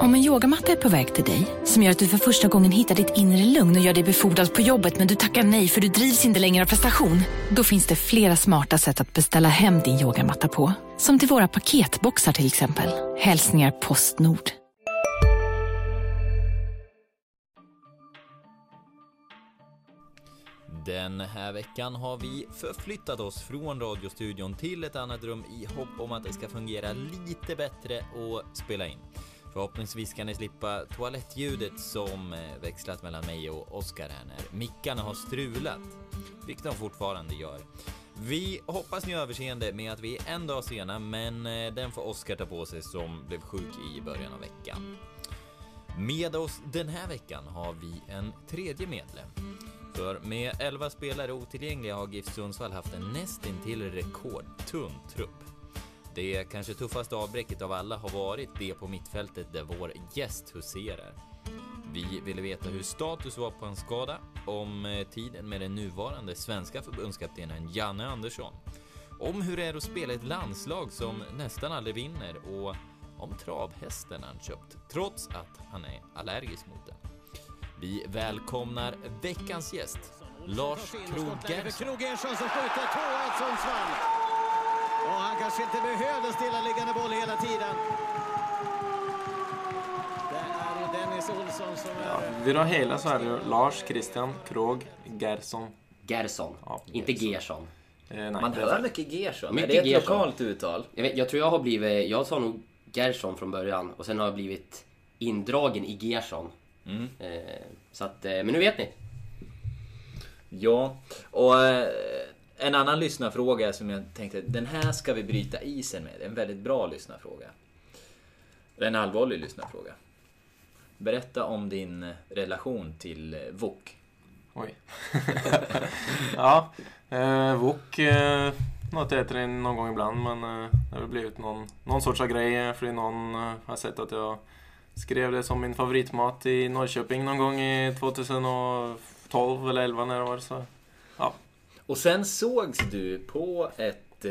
Om en yogamatta är på väg till dig, som gör att du för första gången hittar ditt inre lugn och gör dig befordrad på jobbet, men du tackar nej för du drivs inte längre av prestation. Då finns det flera smarta sätt att beställa hem din yogamatta på. Som till våra paketboxar till exempel. Hälsningar Postnord. Den här veckan har vi förflyttat oss från radiostudion till ett annat rum i hopp om att det ska fungera lite bättre och spela in. Förhoppningsvis kan ni slippa toalettljudet som växlat mellan mig och Oskar här när mickarna har strulat, vilket de fortfarande gör. Vi hoppas ni har överseende med att vi är en dag sena, men den får Oskar ta på sig som blev sjuk i början av veckan. Med oss den här veckan har vi en tredje medlem. För med 11 spelare otillgängliga har GIF Sundsvall haft en nästintill rekordtunn trupp. Det kanske tuffaste avbräcket av alla har varit det på mittfältet där vår gäst huserar. Vi ville veta hur status var på en skada, om tiden med den nuvarande svenska förbundskaptenen Janne Andersson, om hur det är att spela ett landslag som nästan aldrig vinner och om travhästen han köpt, trots att han är allergisk mot den. Vi välkomnar veckans gäst, Lars Krogh Gerson som skjuter 2-1 Sundsvall. Och han kanske inte behövde stillaliggande boll hela tiden. Det är Dennis Olsson som är... Ja, vi har hela så här, Lars Christian Krogh Gerson. Gerson, ja, inte Gerson. Man hör mycket Gerson, mycket är det ett lokalt uttal? Jag tror jag har blivit, jag sa nog Gerson från början och sen har jag blivit indragen i Gerson. Mm. Så att, men nu vet ni. Ja, och en annan lyssnarfråga som jag tänkte, den här ska vi bryta isen med. En väldigt bra lyssnarfråga. En allvarlig lyssnarfråga. Berätta om din relation till VOK. Oj. Ja, VOK något äter det någon gång ibland, men det har blivit någon sorts av grej. För någon har sett att jag skrev det som min favoritmat i Norrköping någon gång i 2012 eller 11 när det var så. Ja. Och sen sågs du på ett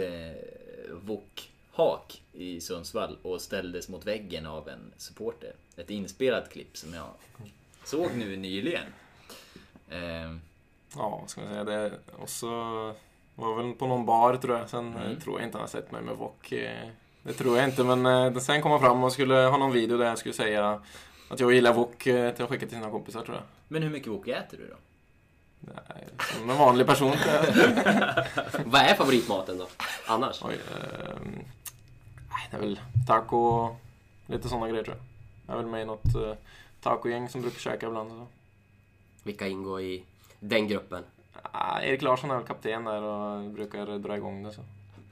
VOK-hak i Sundsvall och ställdes mot väggen av en supporter. Ett inspelat klipp som jag såg nu nyligen. Ja, ska jag säga det. Och så var väl på någon bar tror jag. Sen tror jag inte han har sett mig med VOK. Det tror jag inte, men sen kom jag fram och skulle ha någon video där jag skulle säga att jag gillar VOK till att skicka till sina kompisar, tror jag. Men hur mycket VOK äter du då? Nej, som en vanlig person. Vad är favoritmaten då? Annars? Oj, det är väl taco, lite sådana grejer tror jag. Jag är väl med i något tacogäng som brukar käka ibland. Så. Vilka ingår i den gruppen? Erik Larsson är väl kapten där och brukar dra igång det så.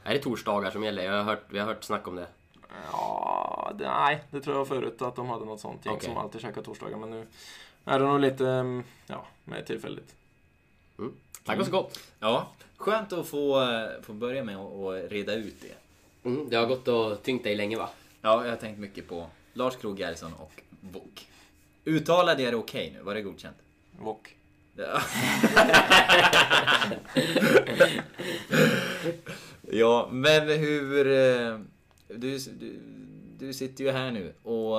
Är det torsdagar som gäller? Vi har hört snack om det. Ja, nej, det tror jag förut att de hade något sånt gäng som alltid käkar torsdagar. Men nu är det nog lite, ja, mer tillfälligt. Tack så gott. Ja, skönt att få börja med att reda ut det. Det har gått och tyngt dig länge va? Ja, jag har tänkt mycket på Lars Krogh Gerson och VOK. Uttalade jag det okej nu? Var det godkänt? VOK. Ja. Ja, men hur du sitter ju här nu och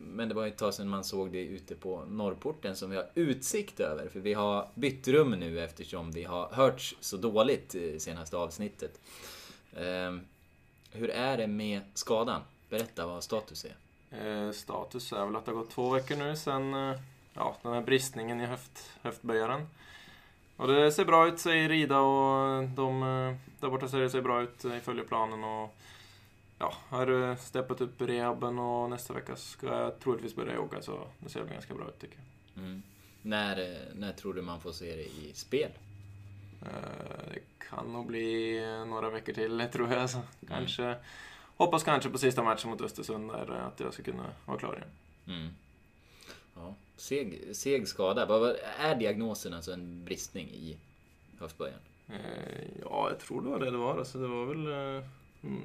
men det var ju ett tag sedan man såg det ute på Norrporten som vi har utsikt över, för vi har bytt rum nu eftersom vi har hörts så dåligt i senaste avsnittet. Hur är det med skadan? Berätta vad status är. Status är väl att det har gått 2 veckor nu sedan den här bristningen i höftböjaren. Och det ser bra ut, säger Rida, och de där borta säger det ser bra ut i följeplanen. Och ja, har steppat upp rehaben och nästa vecka ska jag troligtvis börja jogga, så det ser ganska bra ut tycker jag. När tror du man får se det i spel? Det kan nog bli några veckor till tror jag. Så kanske, hoppas kanske på sista matchen mot Östersund där att jag ska kunna vara klar igen. Ja. Seg skada. Vad är diagnosen, alltså en bristning i höftböjaren? Ja, jag tror det var det var. Alltså, det var väl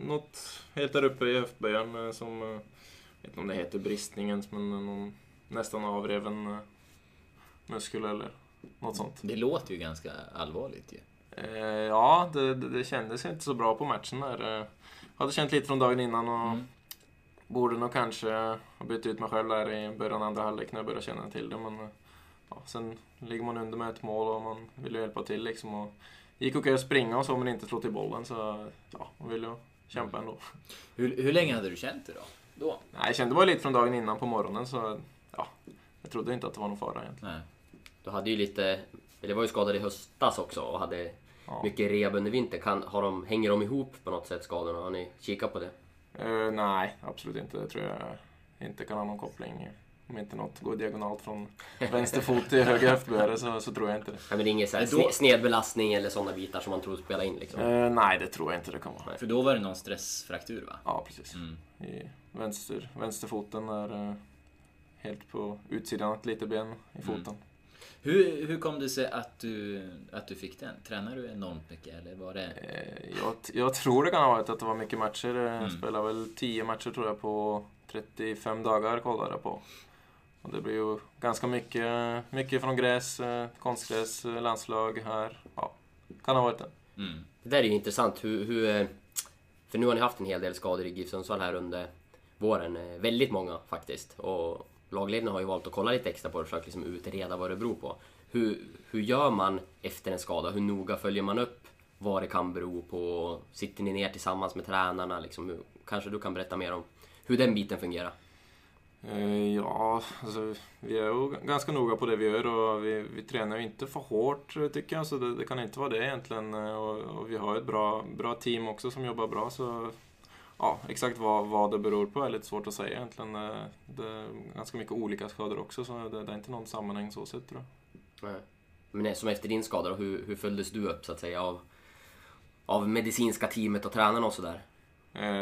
något helt där uppe i höftböjaren som, jag vet inte om det heter bristningen, men någon nästan avreven muskel eller något sånt. Det låter ju ganska allvarligt ju. Ja, det kändes inte så bra på matchen där. Jag hade känt lite från dagen innan och borde nog kanske byta ut mig själv där i början av andra halvlek när jag började känna till det. Men ja, sen ligger man under med ett mål och man vill hjälpa till liksom. Och gick och kunde springa och så, men inte slå till bollen, så ja, man vill ju kämpa ändå. Hur länge hade du känt det då? Nej, jag kände bara lite från dagen innan på morgonen, så ja, jag trodde inte att det var någon fara egentligen. Nej. Du hade ju lite, eller var ju skadad i höstas också och hade mycket rehab under vinter. Hänger de ihop på något sätt, skadorna? Har ni kikat på det? Nej, absolut inte. Det tror jag inte kan ha någon koppling. Om inte något går diagonalt från vänster fot till höger höftböre så tror jag inte det. Ja, men det är ingen så här snedbelastning eller sådana bitar som man tror spelar in liksom? Nej, det tror jag inte det kan vara. För då var det någon stressfraktur, va? Ja, precis. Mm. I vänsterfoten är helt på utsidan av ett litet ben i foten. Mm. Hur kom det sig att du fick den? Tränar du enormt mycket eller var det? Jag tror det kan ha varit att det var mycket matcher. Jag spelade väl 10 matcher tror jag på 35 dagar kollade jag på. Och det blir ju ganska mycket från gräs, konstgräs, landslag här. Ja, kan ha varit det. Mm. Det där är ju intressant. Hur, för nu har ni haft en hel del skador i GIF Sundsvall här under våren. Väldigt många faktiskt. Och lagledarna har ju valt att kolla lite extra på det och försöka liksom utreda vad det beror på. Hur gör man efter en skada? Hur noga följer man upp vad det kan bero på? Sitter ni ner tillsammans med tränarna? Liksom, kanske du kan berätta mer om hur den biten fungerar? Ja, alltså, vi är ju ganska noga på det vi gör och vi tränar ju inte för hårt tycker jag. Så det kan inte vara det egentligen. Och vi har ett bra team också som jobbar bra, så... Ja, exakt vad det beror på är lite svårt att säga egentligen. Det är ganska mycket olika skador också, så det är inte någon sammanhang så sett tror jag. Nej. Men som efter din skada, hur följdes du upp så att säga av medicinska teamet och tränarna och sådär?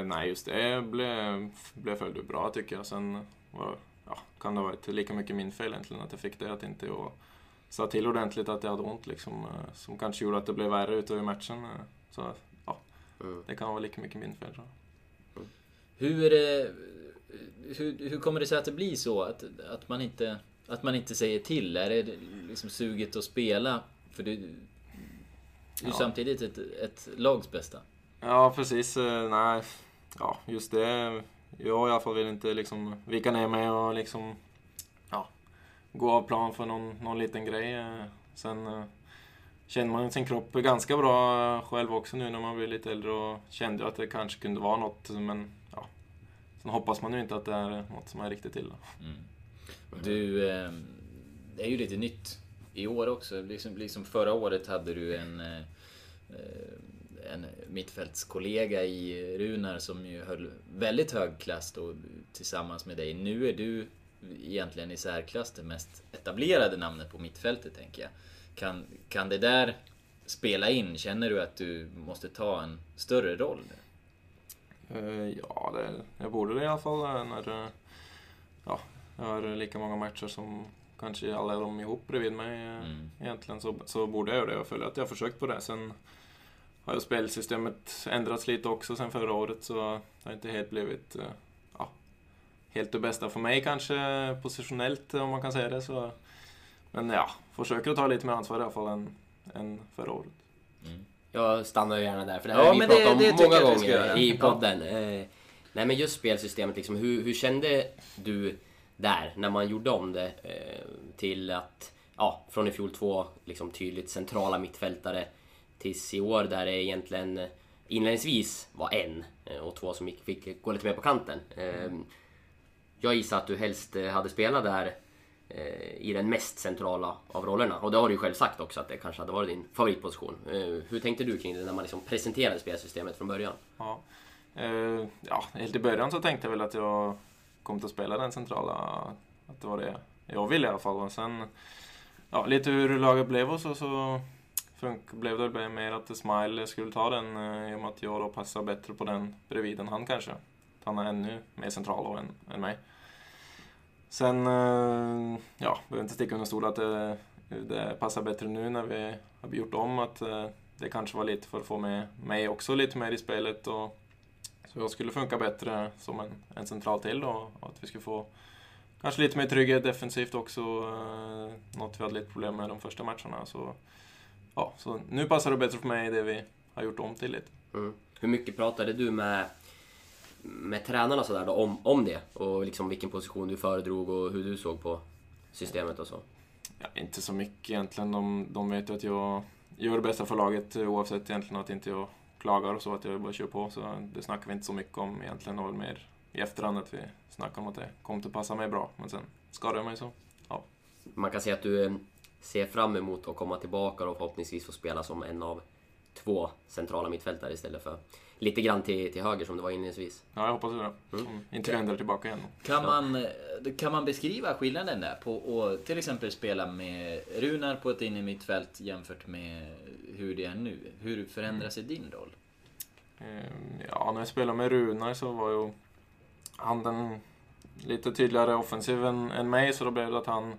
Nej, just det blev följd upp bra tycker jag. Sen kan det ha varit lika mycket min fel egentligen att jag fick det, att inte jag sa till ordentligt att jag hade ont liksom, som kanske gjorde att det blev värre utöver matchen. Så ja, det kan vara lika mycket min fel tror jag. Hur kommer det sig att det blir så att man inte säger till? Är det liksom suget att spela? För du är ju samtidigt ett lags bästa. Ja, precis. Nej, ja, just det. Jag i alla fall vill inte liksom vika ner mig och liksom gå av plan för någon liten grej. Sen känner man sin kropp ganska bra själv också nu när man blir lite äldre, och kände att det kanske kunde vara något, men så hoppas man ju inte att det är något som är riktigt illa. Mm. Du är ju lite nytt i år också. Liksom förra året hade du en mittfältskollega i Runar som ju höll väldigt hög klass då, tillsammans med dig. Nu är du egentligen i särklass det mest etablerade namnet på mittfältet, tänker jag. Kan det där spela in? Känner du att du måste ta en större roll nu? Ja, jag borde det i alla fall när jag har lika många matcher som kanske alla de ihop bredvid mig egentligen, så borde jag göra det. Jag följer att jag har försökt på det. Sen har ju spelsystemet ändrats lite också sen förra året, så det har inte helt blivit helt det bästa för mig kanske positionellt, om man kan säga det. Så, men försöker att ta lite mer ansvar i alla fall än förra året. Mm. Jag stannar ju gärna där, för det här har vi pratat om många gånger i podden. Nej, men just spelsystemet liksom, hur kände du där när man gjorde om det till att från i fjol 2 liksom tydligt centrala mittfältare tills i år där det egentligen inledningsvis var en och 2 som fick gå lite mer på kanten. Jag gissar att du helst hade spelat där i den mest centrala av rollerna, och det har du ju själv sagt också att det kanske hade varit din favoritposition. Hur tänkte du kring det när man liksom presenterade spelsystemet från början? Ja, helt i början så tänkte jag väl att jag kom till att spela den centrala, att det var det jag ville i alla fall. Och sen lite hur laget blev, och så blev det mer att Smile skulle ta den, i och med att jag då passade bättre på den bredvid än han kanske. Han är ännu mer central än mig. Sen, behöver inte sticka under stol att det passar bättre nu när vi har gjort om, att det kanske var lite för att få med mig också lite mer i spelet, och så jag skulle funka bättre som en central till, och att vi skulle få kanske lite mer trygghet defensivt också, något vi hade lite problem med de första matcherna. Så nu passar det bättre för mig det vi har gjort om till lite. Mm. Hur mycket pratade du med med tränarna så där då, om det och liksom vilken position du föredrog och hur du såg på systemet och så? Ja, inte så mycket egentligen. De vet ju att jag gör det bästa för laget oavsett egentligen, att inte jag klagar och så, att jag bara kör på. Så det snackar vi inte så mycket om egentligen, och mer i efterhand att vi snackar om att det kommer att passa mig bra, men sen skadar mig så. Ja. Man kan säga att du ser fram emot att komma tillbaka och förhoppningsvis få spela som en av två centrala mittfältare istället för lite grann till höger som det var inledningsvis. Ja, jag hoppas det. Inte ändrar tillbaka igen. Kan man beskriva skillnaden där på att till exempel spela med Runar på ett inne mittfält jämfört med hur det är nu? Hur förändras i din roll? Ja, när jag spelade med Runar så var ju han den lite tydligare offensiv än mig, så då blev det att han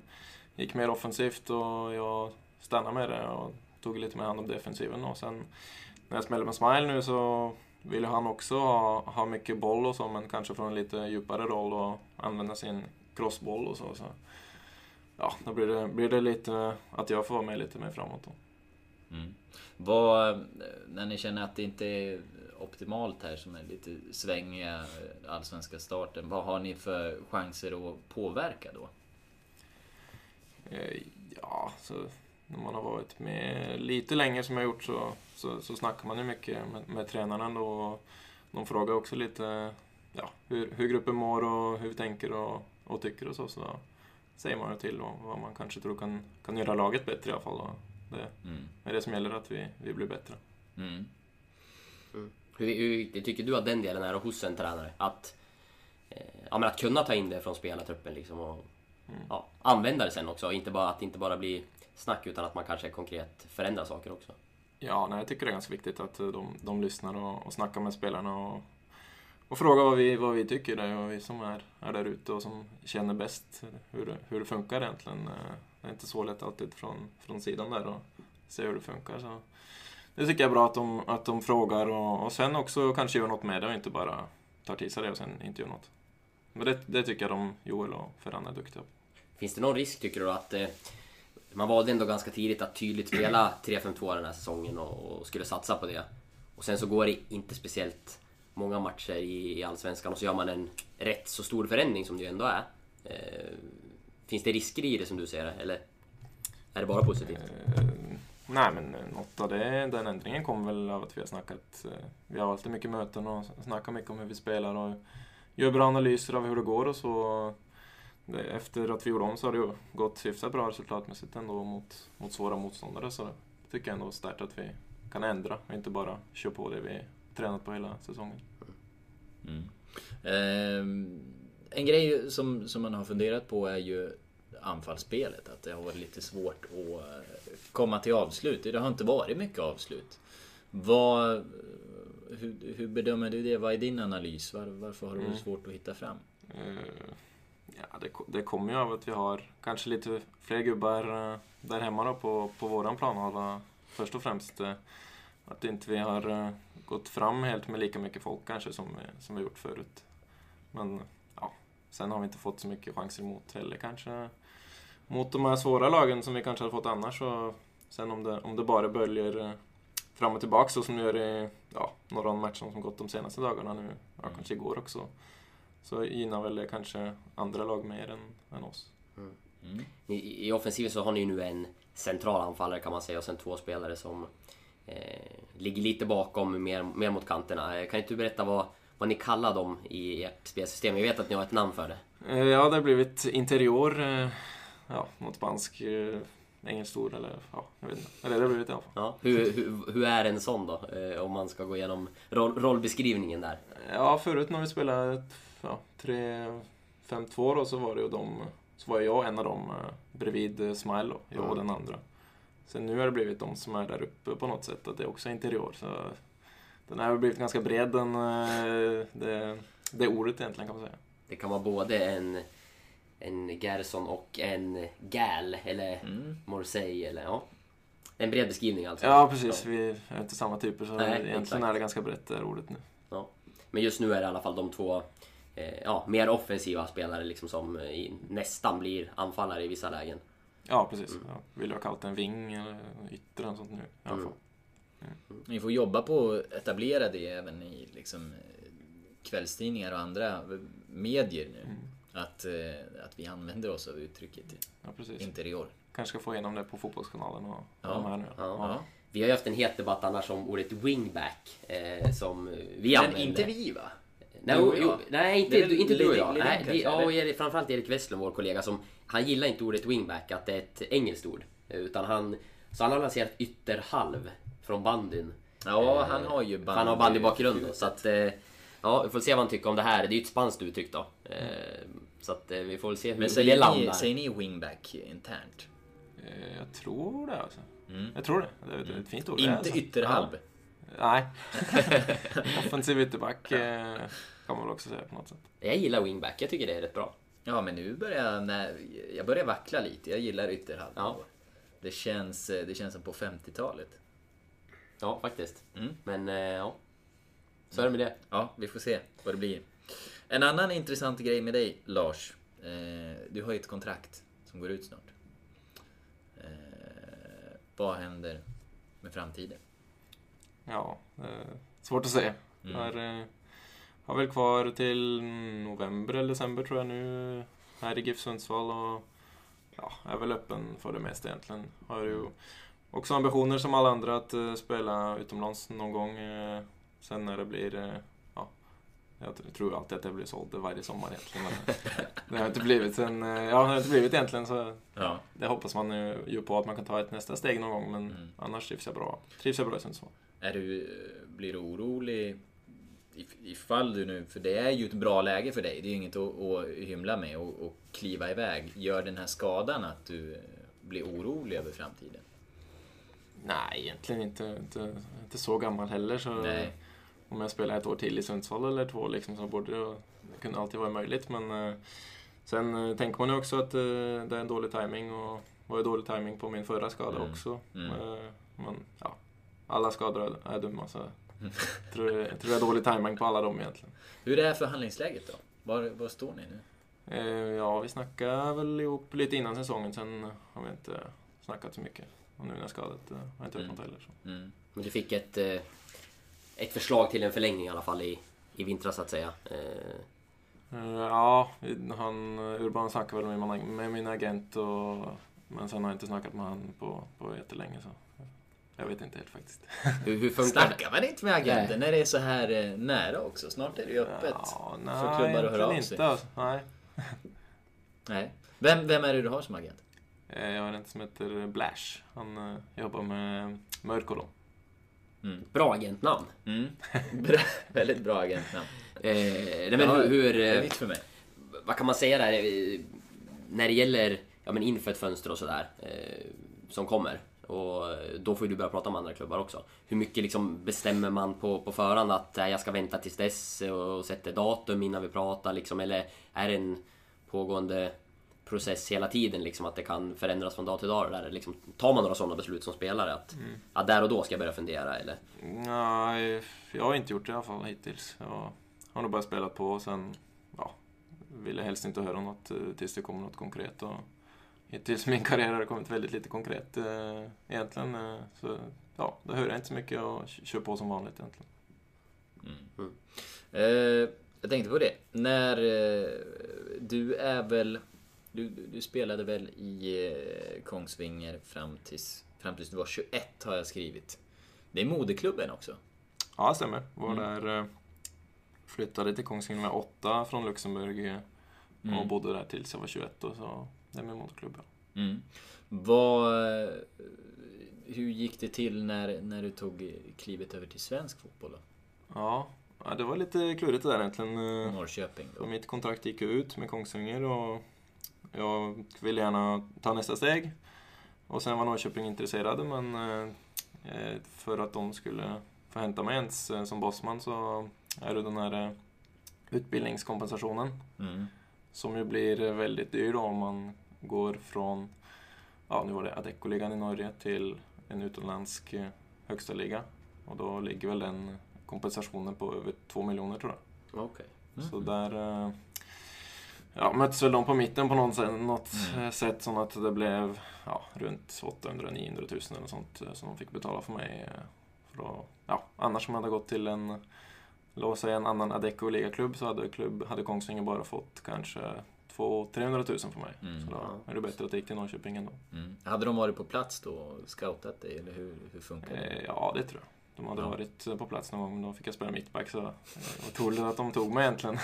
gick mer offensivt och jag stannade med det och tog lite mer hand om defensiven. Och sen när jag spelade med Smile nu så ville han också ha mycket boll och så, men kanske från en lite djupare roll och använda sin crossboll och så. Ja, då blir det lite att jag får vara med lite mer framåt då. Mm. När ni känner att det inte är optimalt här, som är lite svängiga allsvenska starten, vad har ni för chanser att påverka då? Ja, så när man har varit med lite längre som jag gjort så snackar man ju mycket med tränarna ändå, och de frågar också lite hur gruppen mår och hur vi tänker och tycker och så säger man ju till vad man kanske tror kan göra laget bättre i alla fall. Det är det som gäller, att vi blir bättre. Mm. Mm. Hur tycker du att den delen är hos en tränare? Att kunna ta in det från spelartruppen liksom och använda det sen också, inte bara bli snack utan att man kanske konkret förändrar saker också. Ja, nej, jag tycker det är ganska viktigt att de lyssnar och snackar med spelarna och frågar vad vi tycker. Det är vi som är där ute och som känner bäst hur det funkar egentligen. Det är inte så lätt alltid från sidan där och se hur det funkar. Så det tycker jag är bra att de frågar och sen också kanske gör något med det och inte bara tar till sig det och sen inte gör något. Men det tycker jag Joel och Ferdan är duktiga. Finns det någon risk, tycker du, att man valde ändå ganska tidigt att tydligt spela 3-5-2 den här säsongen och skulle satsa på det, och sen så går det inte speciellt många matcher i Allsvenskan och så gör man en rätt så stor förändring som det ändå är? Finns det risker i det som du ser det, eller är det bara positivt? Nej, men något av den ändringen kom väl av att vi har snackat. Vi har alltid mycket möten och snackar mycket om hur vi spelar och gör bra analyser av hur det går och så. Efter att vi gjorde om så har det ju gått hyfsat bra resultatmässigt ändå mot svåra motståndare, så det tycker jag ändå är starkt att vi kan ändra och inte bara köra på det vi tränat på hela säsongen. Mm. En grej som man har funderat på är ju anfallsspelet, att det har varit lite svårt att komma till avslut. Det har inte varit mycket avslut. Hur bedömer du det? Vad är din analys? Varför har det varit svårt att hitta fram? Det kommer ju av att vi har kanske lite fler gubbar där hemma då på våran planhalva. Först och främst att inte vi har gått fram helt med lika mycket folk kanske som vi gjort förut. Men ja, sen har vi inte fått så mycket chanser mot heller kanske. Mot de här svåra lagen som vi kanske har fått annars. Så sen om det bara böljer fram och tillbaka så som det gör i några matcher som gått de senaste dagarna nu. Ja, kanske igår också. Så gynnar väl kanske andra lag mer än oss. Mm. Mm. I offensiven så har ni ju nu en central anfallare kan man säga, och sen två spelare som ligger lite bakom, mer mot kanterna. Kan inte du berätta vad ni kallar dem i ert spelsystem? Jag vet att ni har ett namn för det. Ja, det har blivit interior. Något spansk, engelskt ord eller jag vet inte. Eller det har blivit i alla fall. Ja. Hur är en sån då? Om man ska gå igenom rollbeskrivningen där. Ja, förut när vi spelade 3-5-2 då, så var det ju så var jag en av dem bredvid Smile då, jag och den andra. Sen nu har det blivit de som är där uppe på något sätt, att det är också interior, så den här har blivit ganska bred, det ordet egentligen kan man säga. Det kan vara både en Gerson och en Gal eller Marseille eller en bred beskrivning alltså. Ja, precis, vi är inte samma typer, så är det ganska brett det här ordet nu. Ja. Men just nu är det i alla fall de två mer offensiva spelare liksom, som nästan blir anfallare i vissa lägen. Ja, precis. Mm. Ja. Vill du ha kallt en ving eller ytter eller sånt nu? I alla fall. Mm. Ni får jobba på att etablera det även i liksom, kvällstidningar och andra medier nu. Mm. Att vi använder oss av uttrycket interiör. Kanske få igenom det på fotbollskanalen och de här nu. Ja. Vi har ju haft en het debatt annars om ordet wingback som vi använder. Men inte vi, va? Nej, inte du och jag. Nej, framförallt Erik Westlund, vår kollega, han gillar inte ordet wingback, att det är ett engelskt ord. Utan han har lanserat ytterhalv från bandyn. Ja, han har ju bandy. Han har bandy bakgrund. Så att, vi får se vad han tycker om det här. Det är ju ett spanskt uttryck då. Så att vi får se hur det landar. Men säger ni wingback internt? Jag tror det alltså. Mm. Jag tror det. Det är ett fint ord. Inte alltså. Ytterhalv. Ja. Nej. Offensiv ytterback kan man väl också säga på något sätt. Jag gillar wingback, jag tycker det är rätt bra. Ja, men nu börjar jag vackla lite. Jag gillar ytterhalv. Ja. Det känns som på 50-talet. Ja, faktiskt. Mm. Men ja. Så är det med det. Ja, vi får se vad det blir. En annan intressant grej med dig, Lars. Du har ju ett kontrakt som går ut snart. Vad händer med framtiden? Ja, svårt att säga. Jag har väl kvar till november eller december tror jag nu här i GIF Sundsvall och är väl öppen för det mesta egentligen. Har ju också ambitioner som alla andra att spela utomlands någon gång. Sen när det blir, jag tror alltid att det blir såld varje sommar egentligen. Men det har inte blivit egentligen så det hoppas man ju på att man kan ta ett nästa steg någon gång. Men annars trivs jag bra i Sundsvall. Blir du orolig ifall du nu, för det är ju ett bra läge för dig, det är ju inget att hymla med och kliva iväg, gör den här skadan att du blir orolig över framtiden? Nej, egentligen inte så gammal heller, så nej. Om jag spelar ett år till i Sundsvall eller 2 liksom, så borde det kunde alltid vara möjligt, men sen tänker man ju också att det är en dålig timing och var ju dålig timing på min förra skada också. Men alla skador är dumma, så jag tror jag är dålig timing på alla dem egentligen. Hur är det här förhandlingsläget då? Var står ni nu? Vi snackade väl ihop lite innan säsongen, sen har vi inte snackat så mycket. Och nu när skadet har inte hört något heller. Men du fick ett förslag till en förlängning i alla fall i vintras så att säga. Ja, Urban snackade väl med min agent, men sen har jag inte snackat med han på jättelänge så. Jag vet inte helt faktiskt. Hur snackar man inte med agenten när det är så här nära också? Snart är det ju öppet för klubbar att höra av sig. Inte. Nej. Vem är det du har som agent? Jag har en som heter Blash. Han jobbar med Mörkolo. Bra agentnamn. Väldigt bra agentnamn. Det är nytt för mig. Vad kan man säga där när det gäller inför ett fönster och sådär som kommer? Och då får du börja prata om andra klubbar också. Hur mycket liksom bestämmer man på förhand att jag ska vänta tills dess och sätta datum innan vi pratar liksom, eller är det en pågående process hela tiden liksom, att det kan förändras från dag till dag där, liksom, tar man några sådana beslut som spelare att där och då ska jag börja fundera eller? Nej, jag har inte gjort det i alla fall hittills. Jag har nog bara spelat på och sen vill jag helst inte höra något tills det kommer något konkret och hittills min karriär har kommit väldigt lite konkret egentligen. Så då hör jag inte så mycket och kör på som vanligt egentligen. Jag tänkte på det. När du spelade väl i Kongsvinger fram tills du var 21 har jag skrivit. Det är moderklubben också. Ja, stämmer. Var där flyttade till Kongsvinger med 8 från Luxemburg och bodde där tills jag var 21 och så. Det är min moderklubb. Hur gick det till när du tog klivet över till svensk fotboll då? Ja, det var lite klurigt där egentligen. Norrköping då. Mitt kontrakt gick ut med Kongsvinger och jag ville gärna ta nästa steg. Och sen var Norrköping intresserade, men för att de skulle få hämta mig ens som bossman så är det den här utbildningskompensationen. Som ju blir väldigt dyr då om man går från nu var det Adeccoligan i Norge till en utländsk högsta liga. Och då ligger väl den kompensationen på över 2 miljoner tror jag. Okay. Så där möts väl de på mitten på något sätt, så att det blev runt 800-900 000 eller sånt som de fick betala för mig. För då, annars som hade gått till en låsa i en annan Adecco ligaklubb så hade Kongsvinger bara fått kanske 200-300 000 för mig. Mm. Så då är det bättre att det gick till Norrköping ändå. Mm. Hade de varit på plats då och scoutat dig, eller hur funkar det? Ja, det tror jag. De hade varit på plats någon gång, men de fick jag spela mittback, så jag tror att de tog mig egentligen.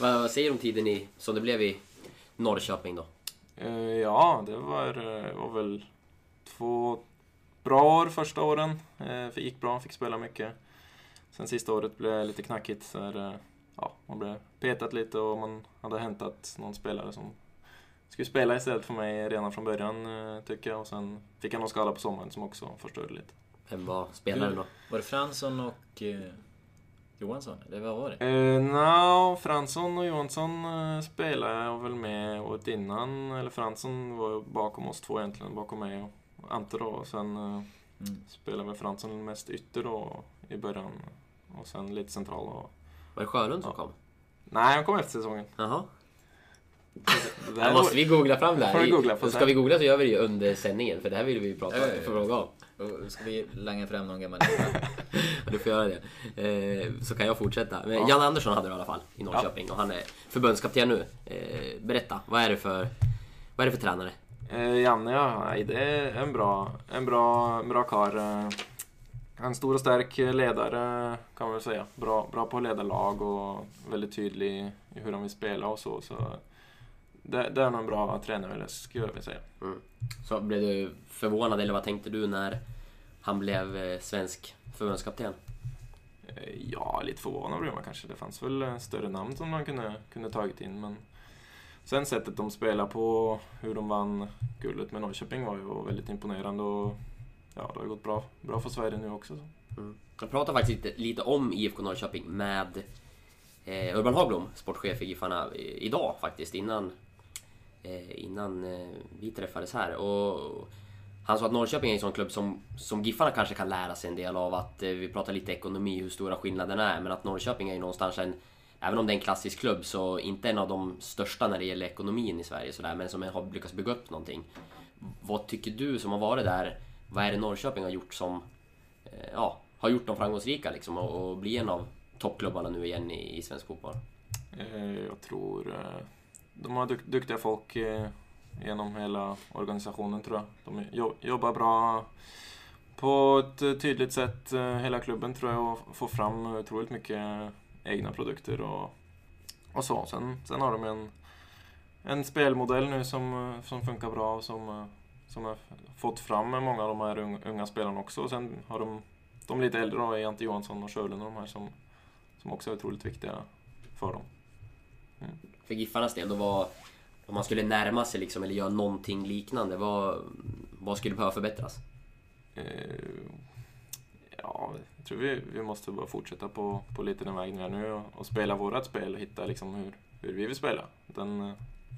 Vad säger du om tiden som det blev i Norrköping då? Ja, det var väl 2 bra år första åren. Det gick bra, fick spela mycket. Sen sista året blev lite knackigt. Så man blev petat lite och man hade hämtat någon spelare som skulle spela istället för mig redan från början, tycker jag. Och sen fick jag någon skada på sommaren som också förstörde lite. Vem var spelaren då? Var det Fransson och Johansson? Eller vad var det? Fransson och Johansson spelade jag väl med året innan. Eller Fransson var bakom oss 2 egentligen, bakom mig och Ante då. Och sen spelade med Fransson mest ytter då i början och sen lite central. Och var det Sjölund som kom? Nej, han kom efter säsongen. Jaha. Där måste vi googla fram det här. Ska vi googla så gör vi det under sändningen, för det här vill vi prata om för någon gång. Ska vi langa fram någon gammal du får göra det. Så kan jag fortsätta. Men Janne Andersson hade det i alla fall i Norrköping och han är förbundskapten nu. Berätta, vad är det för tränare? Janne, det är en bra karl. En stor och stark ledare kan man väl säga. Bra på ledarlag och väldigt tydlig i hur de vill spela och så det är nog en bra tränare, skulle jag vilja säga. Mm. Så blev du förvånad, eller vad tänkte du när han blev svensk förbundskapten? Ja, lite förvånad blev man kanske. Det fanns väl större namn som man kunde tagit in, men sen sättet de spelar på, hur de vann guldet med Norrköping, var ju väldigt imponerande och det har gått bra för Sverige nu också. Mm. Jag pratar faktiskt lite om IFK Norrköping med Urban Hagblom, sportchef i GIFarna, idag faktiskt, innan vi träffades här. Och han sa att Norrköping är en sån klubb som GIFarna kanske kan lära sig en del av, att vi pratar lite ekonomi, hur stora skillnaderna är, men att Norrköping är ju någonstans även om det är en klassisk klubb, så inte en av de största när det gäller ekonomin i Sverige sådär, men som har lyckats bygga upp någonting. Vad tycker du som har varit där? Vad är det Norrköping har gjort som har gjort dem framgångsrika liksom, och blir en av toppklubbarna nu igen i svensk fotboll? Jag tror de har duktiga folk genom hela organisationen, tror jag. De jobbar bra på ett tydligt sätt, hela klubben, tror jag, och får fram otroligt mycket egna produkter och så. Sen har de en spelmodell nu som funkar bra och som har fått fram många av de här unga spelarna också. Och sen har de lite äldre då, Jante Johansson och Sjölen och de här som också är otroligt viktiga för dem. Mm. För GIFarnas del, om man skulle närma sig liksom, eller göra någonting liknande, vad skulle behöva förbättras? Jag tror vi måste bara fortsätta på lite den vägen vi är nu och spela vårat spel och hitta liksom hur vi vill spela. Den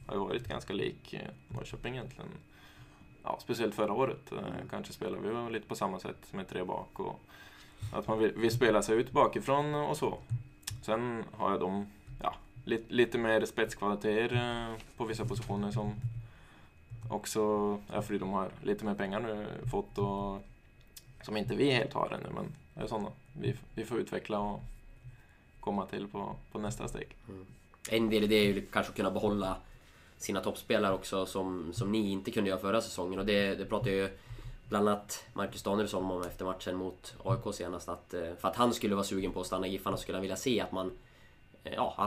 har ju varit ganska lik Norrköping egentligen. Ja, speciellt förra året. Kanske spelar vi lite på samma sätt med 3 bak och att man vill spela sig ut bakifrån och så. Sen har jag de lite mer spetskvaliteter på vissa positioner som också är för de har lite mer pengar nu fått och som inte vi helt har ännu, men det är sådana. Vi får utveckla och komma till på nästa steg. Mm. En del i det är ju kanske att kunna behålla sina toppspelare också, som ni inte kunde göra förra säsongen, och det pratade ju bland annat Marcus Danielsson om efter matchen mot AIK senast, att för att han skulle vara sugen på att stanna i GIFarna så skulle han vilja se att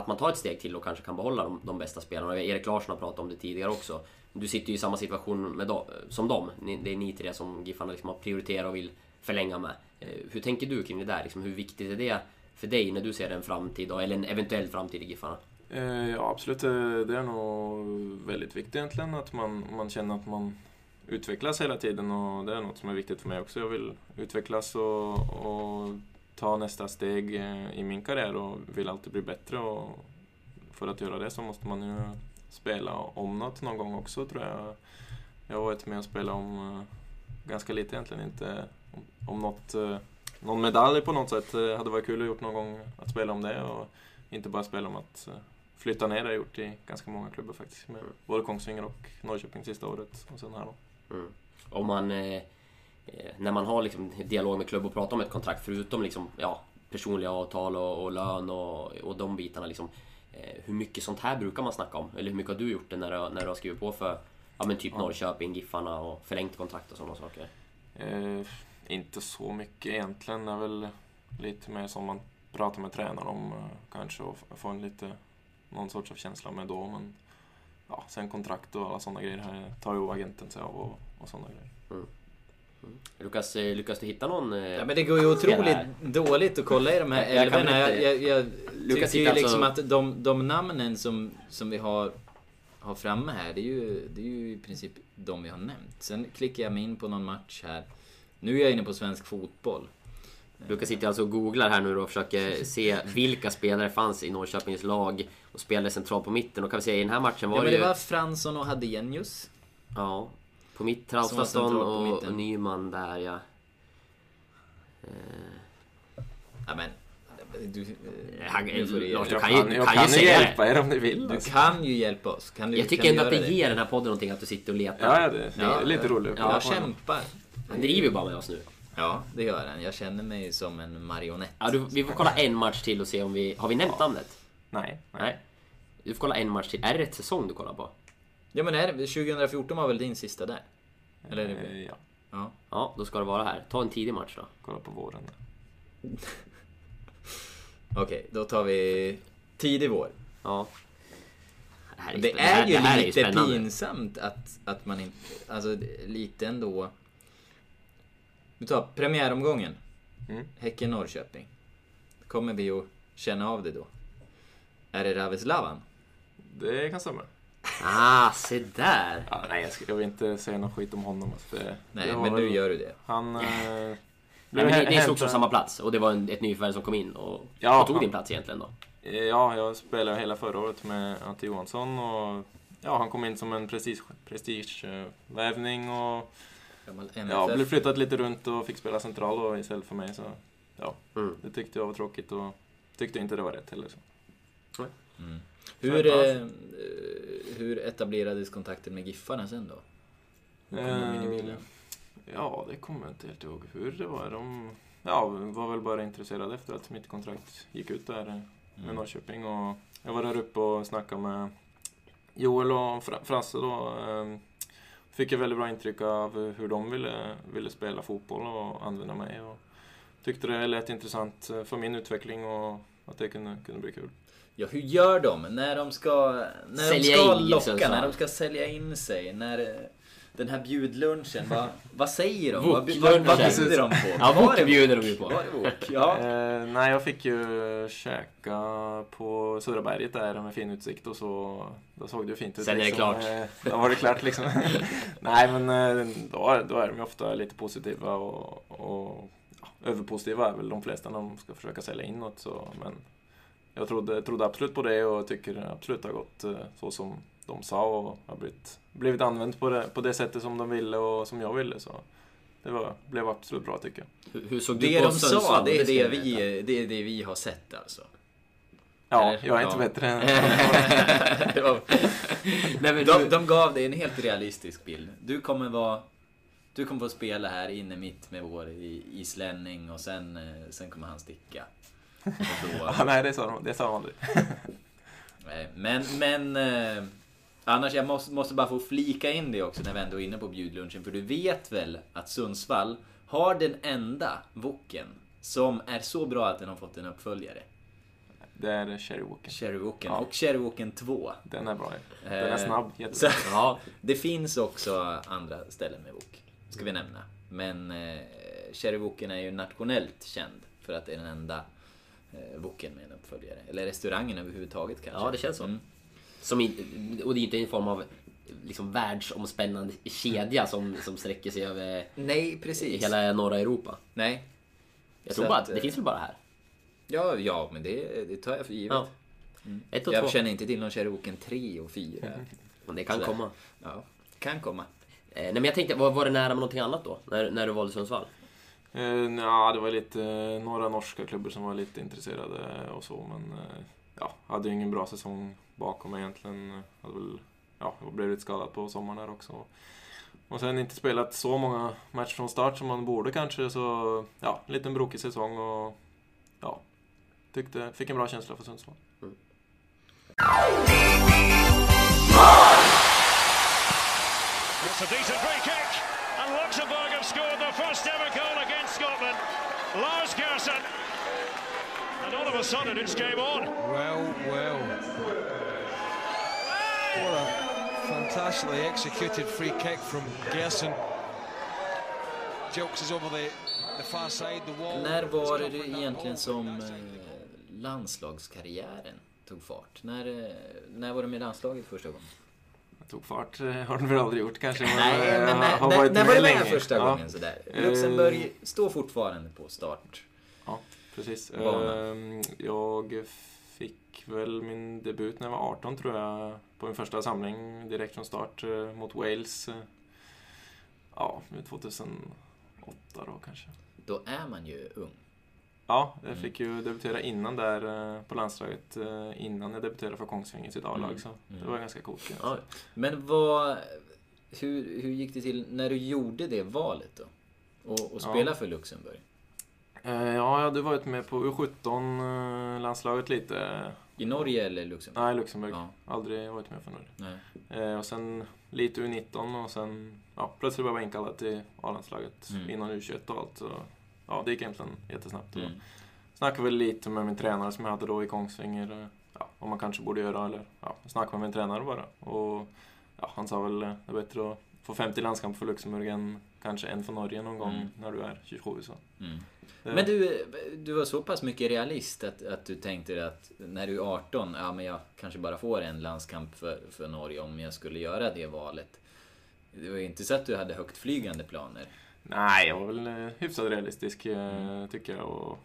man tar ett steg till och kanske kan behålla de bästa spelarna. Erik Larsson har pratat om det tidigare också. Du sitter ju i samma situation som dem. Det är ni tre som GIFarna liksom har prioriterat och vill förlänga med. Hur tänker du kring det där? Liksom, hur viktigt är det för dig när du ser en framtid, eller en eventuell framtid i GIFarna? Ja, absolut. Det är nog väldigt viktigt egentligen att man känner att man utvecklas hela tiden, och det är något som är viktigt för mig också. Jag vill utvecklas och ta nästa steg i min karriär och vill alltid bli bättre, och för att göra det så måste man ju spela om någon gång också, tror jag. Jag har varit med och spelat om ganska lite egentligen, inte om någon medalj på något sätt. Det hade varit kul att gjort någon gång att spela om det, och inte bara spela om att flytta ner. Det har jag gjort i ganska många klubbar faktiskt, med både Kongsvinger och Norrköping sista året och sen här då. Mm. Om man när man har liksom dialog med klubb och pratar om ett kontrakt, förutom liksom, personliga avtal och lön och de bitarna liksom. Hur mycket sånt här brukar man snacka om? Eller hur mycket har du gjort det när du har skrivit på för ja, men typ Norrköping, Giffarna och förlängt kontrakt och sådana saker? Inte så mycket egentligen. Det är väl lite mer som man pratar med tränaren om kanske och får en lite någon sorts av känsla med då. Men ja, sen kontrakt och alla sådana grejer här tar ju agenten sig av och sådana grejer. Mm. Mm. Lukas du hitta någon? Ja, men det går ju otroligt dåligt att kolla i de här älvarna. Jag tycker ju liksom alltså... att de namnen som vi har framme här, det är ju i princip de vi har nämnt. Sen klickar jag mig in på någon match här. Nu är jag inne på svensk fotboll. Lukas sitter alltså och googlar här nu och försöker se vilka spelare fanns i Norrköpings lag och spelade centralt på mitten. Och kan vi säga i den här matchen var ja, men det var Fransson och Hadenius. Ja. På mitt Traustasson och Nyman där, ja. Ja, men... Du kan ju hjälpa er om du vill. Du alltså. Kan ju hjälpa oss. Jag tycker ändå att det ger den här podden någonting att du sitter och letar. Ja, det är lite roligt. Ja, jag kämpar. Han driver bara med oss nu. Ja, det gör han. Jag känner mig som en marionett. Ja, vi får kolla en match till och se om vi... Har vi nämnt namnet? Nej. Du får kolla en match till. Är det rätt säsong du kollar på? Ja, men här, 2014 var väl din sista där? Eller ja. Ja, då ska det vara här. Ta en tidig match då. Kolla på våren. Okej, då tar vi tidig vår. Ja. Det är ju lite pinsamt att man inte... Alltså, lite ändå... Vi tar premiäromgången. Häcken Norrköping. Kommer vi att känna av det då? Är det Raveslavan? Det kan stämma. Ah, se där. Ja, nej, jag vill inte säga något skit om honom. Nej, men nu gör du det. Han... Ni såg på samma plats. Och det var ett nyförvärv som kom in och tog din plats egentligen då. Ja, jag spelade hela förra året med Jante Johansson. Och ja, han kom in som en prestigevärvning. Och jag blev flyttat lite runt och fick spela central då, istället för mig. Så ja, det tyckte jag var tråkigt. Och tyckte inte det var rätt heller. Så. Mm. Hur etablerades kontakten med Giffarna sen då? Ja, det kommer jag inte helt ihåg hur det var. De var väl bara intresserade efter att mitt kontrakt gick ut där med Norrköping. Och jag var där uppe och snackade med Joel och Fransson då. Fick jag väldigt bra intryck av hur de ville spela fotboll och använda mig. Och tyckte det lät intressant för min utveckling och att det kunde bli kul. Ja, hur gör de när de ska sälja in sig, när den här bjudlunchen, vad säger de? Vad bjuder de på? Ja, vad bjuder de på? Nej, jag fick ju käka på Södra berget där med fin utsikt och så, då såg det ju fint ut. Sen är det klart. Då var det klart liksom. Nej, men då är de ju ofta lite positiva och överpositiva är väl de flesta när de ska försöka sälja inåt så, men jag trodde absolut på det och tycker absolut det har gått så som de sa och har blivit använt på det sättet som de ville och som jag ville. Så det blev absolut bra tycker jag. Hur såg det de sa, det är det vi har sett alltså. Ja, eller? Jag är inte bättre än... de gav dig en helt realistisk bild. Du kommer få spela här inne mitt med vår islänning och sen kommer han sticka. Då... Ah, nej, det sa de aldrig. Nej, men annars jag måste bara få flika in det också när vi ändå är inne på bjudlunchen, för du vet väl att Sundsvall har den enda voken som är så bra att den har fått en uppföljare. Det är Cherryboken. Och Cherryboken 2. Den är bra. Den är snabb. Så, ja, det finns också andra ställen med vok. Ska vi nämna. Men Cherryboken är ju nationellt känd för att det är den enda boken med en uppföljare. Eller restaurangen överhuvudtaget kanske. Ja, det känns så. Och det är inte en form av liksom världsomspännande kedja som sträcker sig över hela norra Europa. Nej. Jag tror bara att det finns väl bara här. Ja, men det tar jag för givet. Ja. Mm. Jag känner inte till någon Cherryboken 3 och 4. Men det kan komma. Ja, kan komma. Nej, men jag tänkte, var det nära med någonting annat då? När du valde Sundsvall? Ja, det var lite några norska klubbar som var lite intresserade och så, men hade ju ingen bra säsong bakom egentligen. Jag blev lite skadad på sommaren här också. Och sen inte spelat så många matcher från start som man borde kanske, så ja, en liten brokig säsong och ja, tyckte, fick en bra känsla för Sundsvall. Mm. It's a decent free kick and Luxemburg have scored their first ever goal against Scotland. Lars Gerson. And all of a sudden it's game on. Well, well. What a fantastically executed free kick from Gerson. Jokes is over the far side, the wall. När var det egentligen som landslagskarriären tog fart? När var de i landslaget första gången? Tog fart har de väl aldrig gjort kanske. Nej, var det länge första gången, ja. Sådär. Luxemburg står fortfarande på start. Ja, precis. Jag fick väl min debut när jag var 18 tror jag. På min första samling direkt från start mot Wales. Ja, 2008 då kanske. Då är man ju ung. Ja, jag fick ju debutera innan där på landslaget, innan jag debuterade för Kongsvinger sitt A-lag, så det var ganska coolt. Ja. Men hur gick det till när du gjorde det valet då? Och spela för Luxemburg? Ja, jag hade varit med på U17-landslaget lite. I Norge eller Luxemburg? Nej, Luxemburg. Ja. Aldrig varit med för Norge. Nej. Och sen lite U19 och sen plötsligt blev jag inkallad till A-landslaget innan U21 och allt så. Ja, det gick egentligen jättesnabbt. Mm. Snackade väl lite med min tränare som jag hade då i Kongsvinger. Ja, vad man kanske borde göra. Eller, ja, snackade med min tränare bara. Och, ja, han sa väl det är bättre att få 50 landskamp för Luxemburg än kanske en för Norge någon gång när du är 27. Så. Mm. Men du var så pass mycket realist att du tänkte att när du är 18, ja, men jag kanske bara får en landskamp för Norge om jag skulle göra det valet. Det var inte så att du hade högt flygande planer. Nej, jag var väl hyfsat realistisk tycker jag, och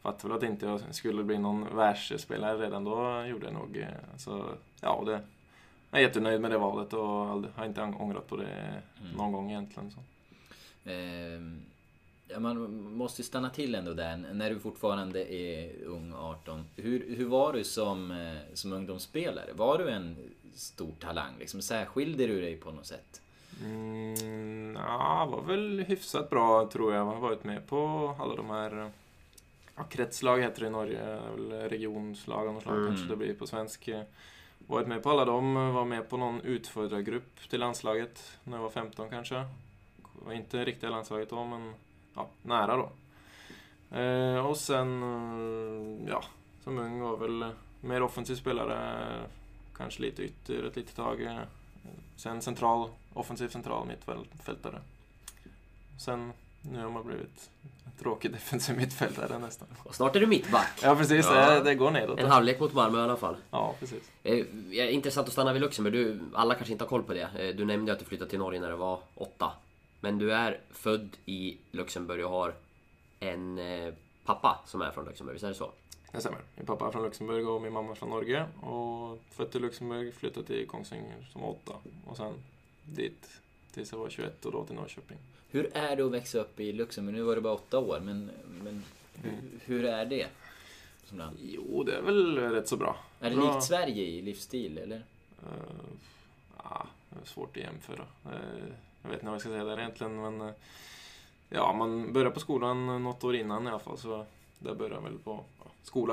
fattade väl att inte jag skulle bli någon världsspelare redan då gjorde jag nog. Så ja, jag är jättenöjd med det valet och har inte ångrat på det någon gång egentligen. Så. Man måste stanna till ändå där, när du fortfarande är ung 18. Hur var du som ungdomsspelare? Var du en stor talang? Liksom, särskilde du dig på något sätt? Var väl hyfsat bra tror jag. Jag har varit med på alla de här kretslag heter det i Norge, regionslag och slag kanske det blir på svensk. Varit med på alla dem, var med på någon utfödrargrupp till landslaget när jag var 15 kanske. Var inte riktigt landslaget då, men nära då. Och sen som ung var väl mer offensiv spelare, kanske lite ytter ett litet tag. Sen offensiv central mittfältare. Sen nu har man blivit tråkig defensiv mittfältare nästan. Och snart är du mittback. Ja, precis. Ja. Det går nedåt. En halvlek mot Malmö i alla fall. Ja, precis. Intressant att stanna vid Luxemburg. Alla kanske inte har koll på det. Du nämnde att du flyttade till Norge när du var 8. Men du är född i Luxemburg och har en pappa som är från Luxemburg. Är det så? Det stämmer. Min pappa är från Luxemburg och min mamma är från Norge. Och född till Luxemburg, flyttade till Kongsvinger som 8. Och sen dit tills jag var 21 och då till Norrköping. Hur är det att växa upp i Luxemburg? Nu var det bara 8 år, men hur är det som land? Jo, det är väl rätt så bra. Är det likt Sverige i livsstil, eller? Det är svårt att jämföra. Jag vet inte vad jag ska säga där egentligen, men man börjar på skolan något år innan i alla fall, så där börjar väl på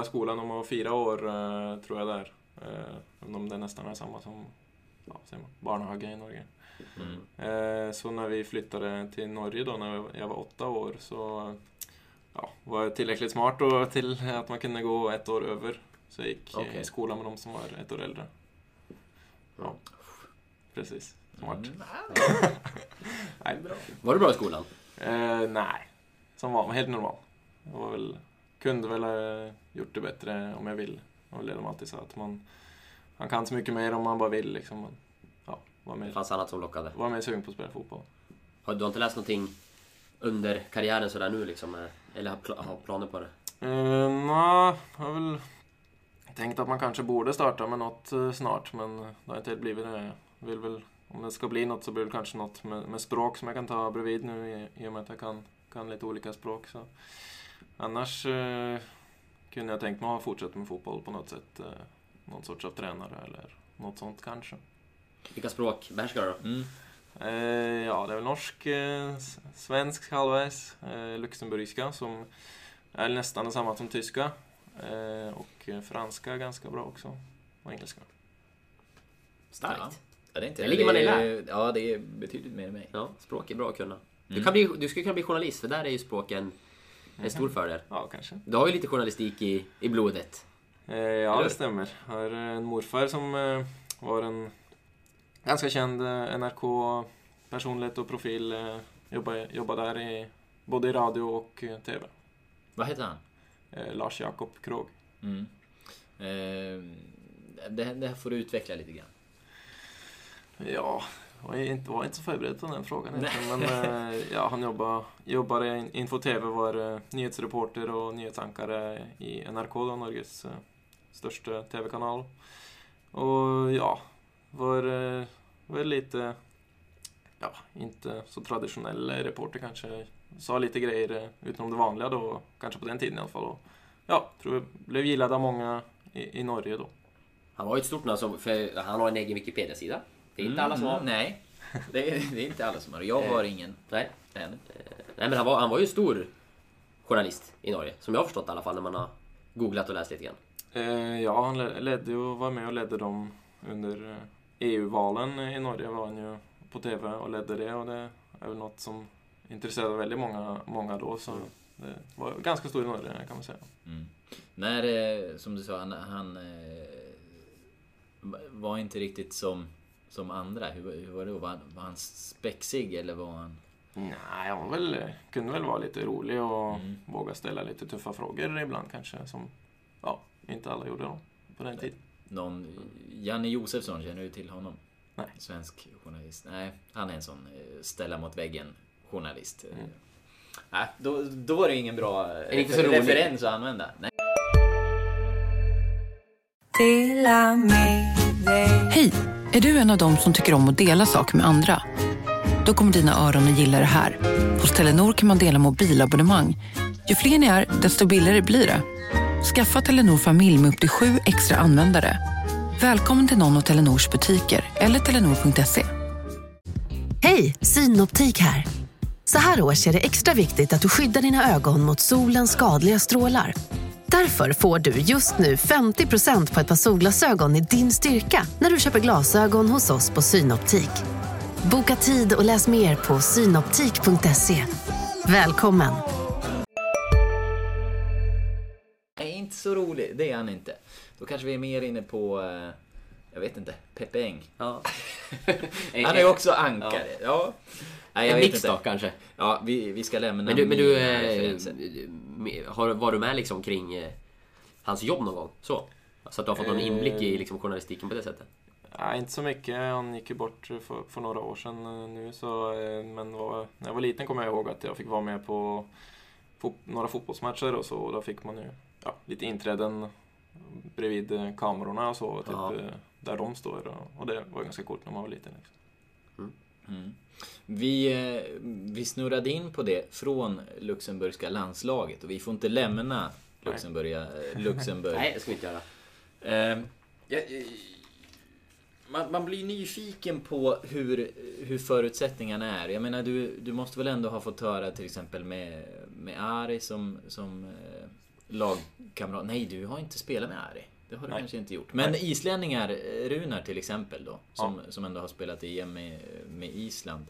skolan om man var 4 år tror jag där. Även om det nästan är samma som barnhagen i Norge. Så när vi flyttade till Norge då när jag var 8 år så var jag tillräckligt smart och till att man kunde gå 1 år över. Så jag gick i skolan med de som var 1 år äldre. Ja, precis. Smart. Nej. Var du bra i skolan? Nej, som var helt normal. Jag var väl, kunde väl ha gjort det bättre om jag vill. Och de alltid sa att man kan så mycket mer om man bara vill liksom. Man, var med. Det fanns annat som lockade. Var med sugen på att spela fotboll. Du har inte läst någonting under karriären sådär nu liksom? Eller har planer på det? Nej, jag har väl tänkt att man kanske borde starta med något snart. Men det har inte helt blivit det. Jag vill väl, om det ska bli något så blir det kanske något med språk som jag kan ta bredvid nu. I och med att jag kan lite olika språk. Så. Annars kunde jag tänkt mig att fortsätta med fotboll på något sätt. Någon sorts av tränare eller något sånt kanske. Vilka språk behärskar du då? Det är väl norsk, svensk halvvägs, luxemburgiska som är nästan detsamma som tyska. Och franska ganska bra också. Och engelska. Starkt. Ja. Ja, det är inte, det ligger man i lär. Ja, det är betydligt mer än mig. Ja, språk är bra att kunna. Du skulle kunna bli journalist, för där är ju språken en stor fördel. Ja, kanske. Du har ju lite journalistik i blodet. Ja, eller? Det stämmer. Jag har en morfar som var en ganska känd NRK-personlighet och profil. Jobbade där både i radio och tv. Vad heter han? Lars Jakob Krogh. Mm. Det här får du utveckla lite grann. Ja, jag var inte så förberedd på den frågan. Men ja, han jobbade i Info-TV, var nyhetsreporter och nyhetsankare i NRK, då, Norges största tv-kanal. Och ja, var lite, ja, inte så traditionell reporter kanske. Sa lite grejer utom det vanliga då, kanske på den tiden i alla fall. Och, ja, tror jag blev gillad av många i Norge då. Han var ju ett stort namn, för han har en egen Wikipedia-sida. Det är inte alla som har. Nej, det är inte alla som har. Jag har ingen. Nej, men han var ju en stor journalist i Norge, som jag har förstått i alla fall när man har googlat och läst lite grann. Ja, han ledde och var med och ledde dem under EU-valen i Norge, var han ju på tv och ledde det, och det är väl något som intresserade väldigt många då, så det var ganska stor i Norge kan man säga. Mm. När, som du sa, han var inte riktigt som andra. Hur var det då? Var han spexig eller var han... Nej, han kunde väl vara lite rolig och våga ställa lite tuffa frågor ibland kanske, som ja, inte alla gjorde då, på den tiden. Janne Josefsson, känner du till honom? Nej. Svensk journalist. Nej, han är en sån ställa mot väggen journalist. Mm. Nej, då var det ingen bra referens att använda. Nej. Hej! Är du en av dem som tycker om att dela saker med andra? Då kommer dina öron att gilla det här. Hos Telenor kan man dela mobilabonnemang. Ju fler ni är, desto billigare blir det. Skaffa Telenor familj med upp till 7 extra användare. Välkommen till någon av Telenors butiker eller telenor.se. Hej, Synoptik här. Så här års är det extra viktigt att du skyddar dina ögon mot solens skadliga strålar. Därför får du just nu 50% på ett par solglasögon i din styrka när du köper glasögon hos oss på Synoptik. Boka tid och läs mer på synoptik.se. Välkommen! Det är inte så roligt, det är han inte. Då kanske vi är mer inne på, jag vet inte, Peppe Eng. Ja. Han är ju också ankare. Ja. Ja. Nej, jag vet inte kanske. Ja, vi ska lämna. Men du var du med liksom kring hans jobb någon gång? Så att du har fått någon inblick i liksom journalistiken på det sättet? Nej, inte så mycket. Han gick ju bort för några år sedan nu. Så, men när jag var liten kommer jag ihåg att jag fick vara med på några fotbollsmatcher och så. Och då fick man ju lite inträden bredvid kamerorna och så. Typ, där de står. Och det var ganska coolt när man var liten. Liksom. Mm. Vi snurrade in på det från luxemburgska landslaget, och vi får inte lämna Luxemburg. Nej, det ska vi inte göra. Man blir nyfiken på hur förutsättningarna är. Jag menar, du måste väl ändå ha fått höra till exempel med Ari som lagkamrat. Nej, du har inte spelat med Ari. Det har du kanske inte gjort. Men islänningar, Runar till exempel då, som ändå har spelat i EM med Island.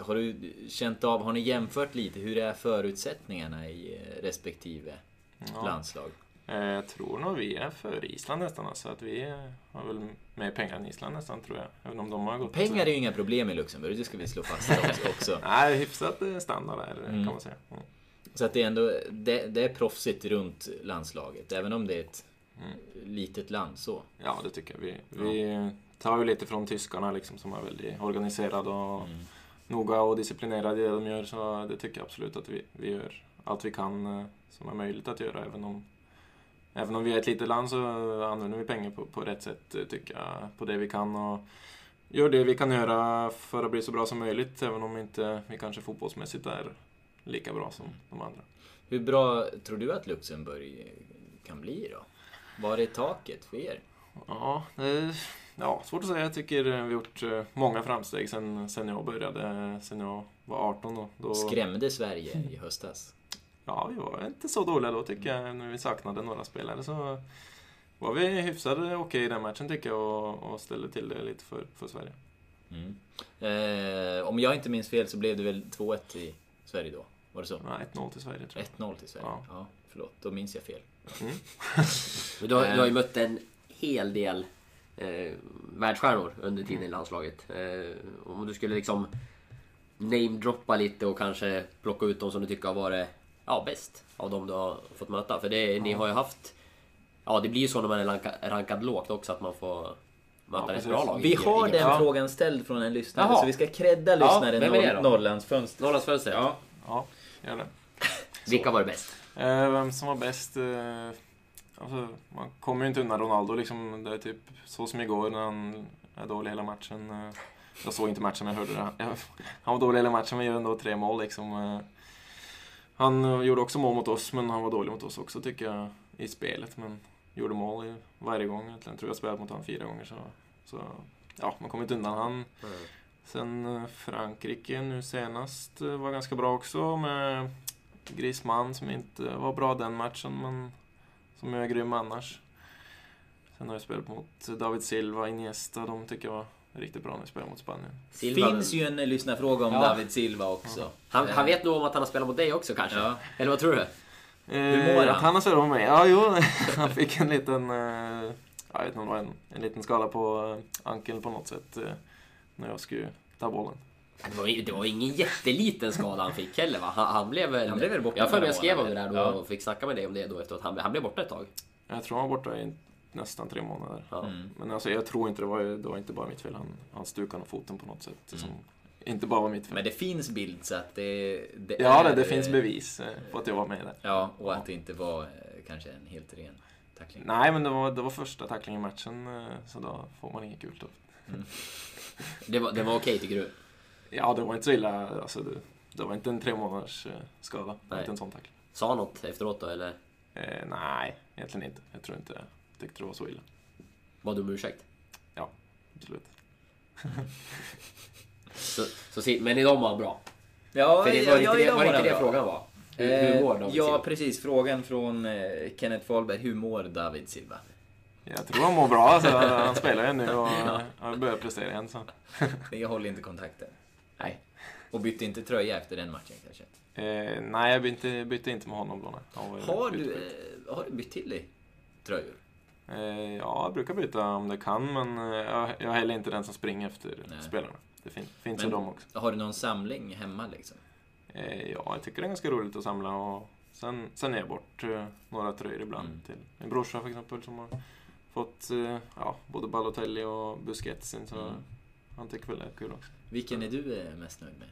Har du känt av, har ni jämfört lite hur är förutsättningarna i respektive landslag? Jag tror nog vi är för Island nästan, alltså att vi har väl mer pengar än Island nästan, tror jag. Även om de har gått. Pengar är ju inga problem i Luxemburg, det ska vi slå fast också. Nej, hyfsat standard där kan man säga. Mm. Så att det är ändå det är proffsigt runt landslaget, även om det är ett litet land så. Ja, det tycker jag. Vi tar ju lite från tyskarna liksom, som är väldigt organiserade och noga och disciplinerade i det de gör, så det tycker jag absolut att vi gör allt vi kan som är möjligt att göra, även om vi är ett litet land, så använder vi pengar på rätt sätt, tycker jag, på det vi kan, och gör det vi kan göra för att bli så bra som möjligt, även om inte vi kanske fotbollsmässigt är lika bra som de andra. Hur bra tror du att Luxemburg kan bli då? Var är taket för er? Ja, svårt att säga. Jag tycker vi har gjort många framsteg sen jag började, sen jag var 18 då. Skrämde Sverige i höstas? ja, vi var inte så dåliga då tycker jag. När vi saknade några spelare så var vi hyfsade okej i den matchen tycker jag, och ställde till det lite för Sverige. Mm. Om jag inte minns fel så blev det väl 2-1 i Sverige då? Var det så? Nej, 1-0 till Sverige tror jag. 1-0 till Sverige, ja förlåt, då minns jag fel. Mm. Men du har ju mött en hel del världsstjärnor under tiden i landslaget. Om du skulle liksom name-droppa lite och kanske plocka ut dem som du tycker har varit bäst av dem du har fått möta. För det, ni har ju haft, det blir ju så när man är rankad lågt också att man får möta ett bra lag. Vi har den frågan ställd från en lyssnare. Jaha. Så vi ska credda lyssnaren Norrlandsfönster. Norrlandsfönster, ja gör det. Vilka var det bäst? Vem som var bäst? Alltså, man kommer ju inte undan Ronaldo liksom, det är typ så som igår när han är dålig hela matchen. Jag såg inte matchen, jag hörde det. Han var dålig hela matchen, men gjorde ändå 3 mål liksom. Han gjorde också mål mot oss, men han var dålig mot oss också tycker jag i spelet, men gjorde mål varje gång egentligen. Tror jag spelat mot han 4 gånger så ja, man kommer inte undan han. Sen Frankrike nu senast var ganska bra också med Griezmann som inte var bra den matchen men som är grym annars. Sen har jag spelat mot David Silva, Iniesta, de tycker jag var riktigt bra när jag spelar mot Spanien. Silva. Finns ju en lyssnarfråga om David Silva också. Ja. Han vet nog om att han har spelat mot dig också kanske. Ja. Eller vad tror du? Hur mår han? Han har spelat med mig. Ja, jo. Han fick en liten jag vet inte, en liten skala på ankeln på något sätt när jag skulle ta bollen. Det var ingen jätteliten skada han fick heller va? Han blev borta. Jag skrev om det där då och fick snacka med dig om det då efteråt. Han blev borta ett tag. Jag tror han var borta i nästan 3 månader. Ja. Mm. Men alltså, jag tror inte det var inte bara mitt fel. Han stukade foten på något sätt. Mm. Inte bara var mitt fel. Men det finns bild så att det finns bevis på att jag var med där. Ja, och att det inte var kanske en helt ren tackling. Nej, men det var första tacklingen i matchen så då får man inget kul då. Mm. Det var okej tycker du? Ja, det var inte så illa. Alltså, det var inte en 3 månaders skada. Inte en sån tackling. Sa han något efteråt då, eller? Nej, egentligen inte. Jag tror inte det var så illa. Var du med ursäkt? Ja, absolut. Men idag var bra? Ja, för det var inte det frågan var. Hur mår David Silva? Precis. Frågan från Kenneth Fahlberg. Hur mår David Silva? Jag tror han mår bra. Så han spelar ju nu och har börjat prestera igen. Så. Jag håller inte kontakten. Nej. Och bytte inte tröja efter den matchen kanske? Nej, jag bytte inte med honom. Har du bytt till dig tröjor? Ja, jag brukar byta om det kan, men jag är heller inte den som springer efter spelarna. Det finns ju dem också. Har du någon samling hemma liksom? Ja, jag tycker det är ganska roligt att samla. Och sen är jag bort några tröjor ibland till min brorsa för exempel som har fått både Balotelli och Busquets in, så han tycker väl det är kul också. Vilken är du mest nöjd med?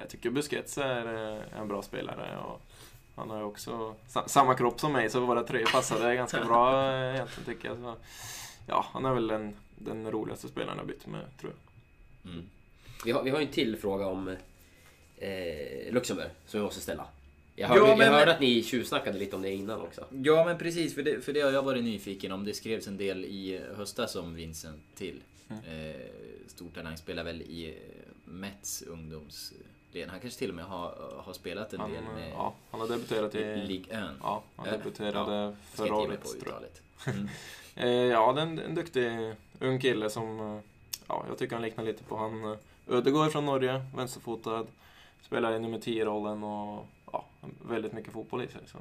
Jag tycker Busquets är en bra spelare och han har ju också samma kropp som mig, så våra tröjor passade ganska bra egentligen tycker jag. Så, han är väl den roligaste spelaren jag bytt med, tror jag. Mm. Vi har en till fråga om Luxemburg som vi måste ställa. Jag hörde att ni tjuvsnackade lite om det innan också. Ja, men precis, för det har jag varit nyfiken om. Det skrevs en del i höstas som Vincent till. Stor talang, spelar väl i Mets ungdoms... Han kanske till och med har spelat en del med... Ja, han har debuterat i Ligue 1. Ja, han debuterade förra året. Ja, det är en duktig ung kille som... Ja, jag tycker han liknar lite på han. Ödegård från Norge, vänsterfotad. Spelar i nummer 10-rollen och väldigt mycket fotboll i sig. Så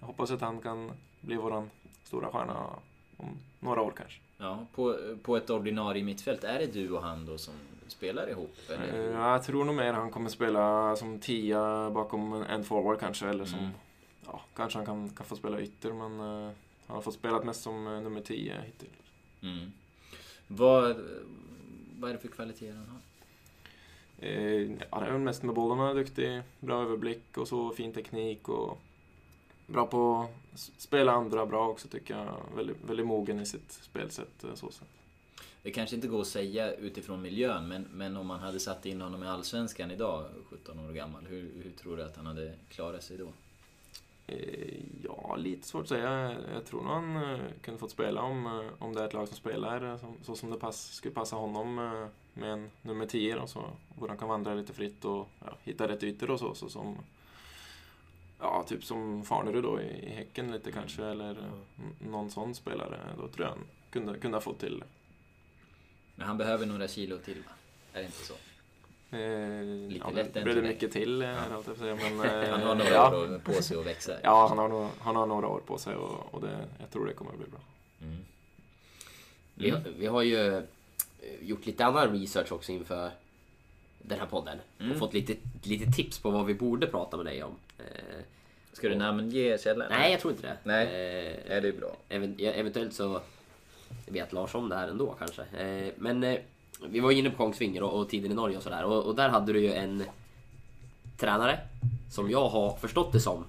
jag hoppas att han kan bli våran stora stjärna om några år kanske. Ja, på ett ordinarie mittfält. Är det du och han då som spelar ihop? Eller? Jag tror nog mer han kommer spela som 10 bakom en forward kanske. Eller som, kanske han kan få spela ytter, men han har fått spela mest som nummer 10 hittills. Mm. Vad är det för kvaliteter han har? Han är väl mest med bollarna duktig. Bra överblick och så fin teknik och... Bra på att spela andra bra också tycker jag. Väldigt, väldigt mogen i sitt spelsätt. Så sätt. Det kanske inte går att säga utifrån miljön, men om man hade satt in honom i Allsvenskan idag, 17 år gammal, hur tror du att han hade klarat sig då? Ja, lite svårt att säga. Jag tror nog han kunde fått spela om det är ett lag som spelar så som det skulle passa honom med en nummer 10 och så. Hur han kan vandra lite fritt och hitta rätt ytor och så som... Ja, typ som Farnerud då i Häcken lite kanske, eller någon sån spelare då tror jag han kunde få till. Men han behöver några kilo till, va? Är det inte så? Lite ja, lätt blev det mycket till men, han har några år på sig att växa. Ja, han har några år på sig och det, jag tror det kommer att bli bra. Mm. Vi har ju gjort lite annan research också inför den här podden och fått lite tips på vad vi borde prata med dig om. Ska du namnge källan? Nej, jag tror inte det. Nej, är det bra? Eventuellt så vet Lars om det här ändå kanske. Men vi var inne på Kongsvinger och tiden i Norge och sådär. Och där hade du ju en tränare som jag har förstått det som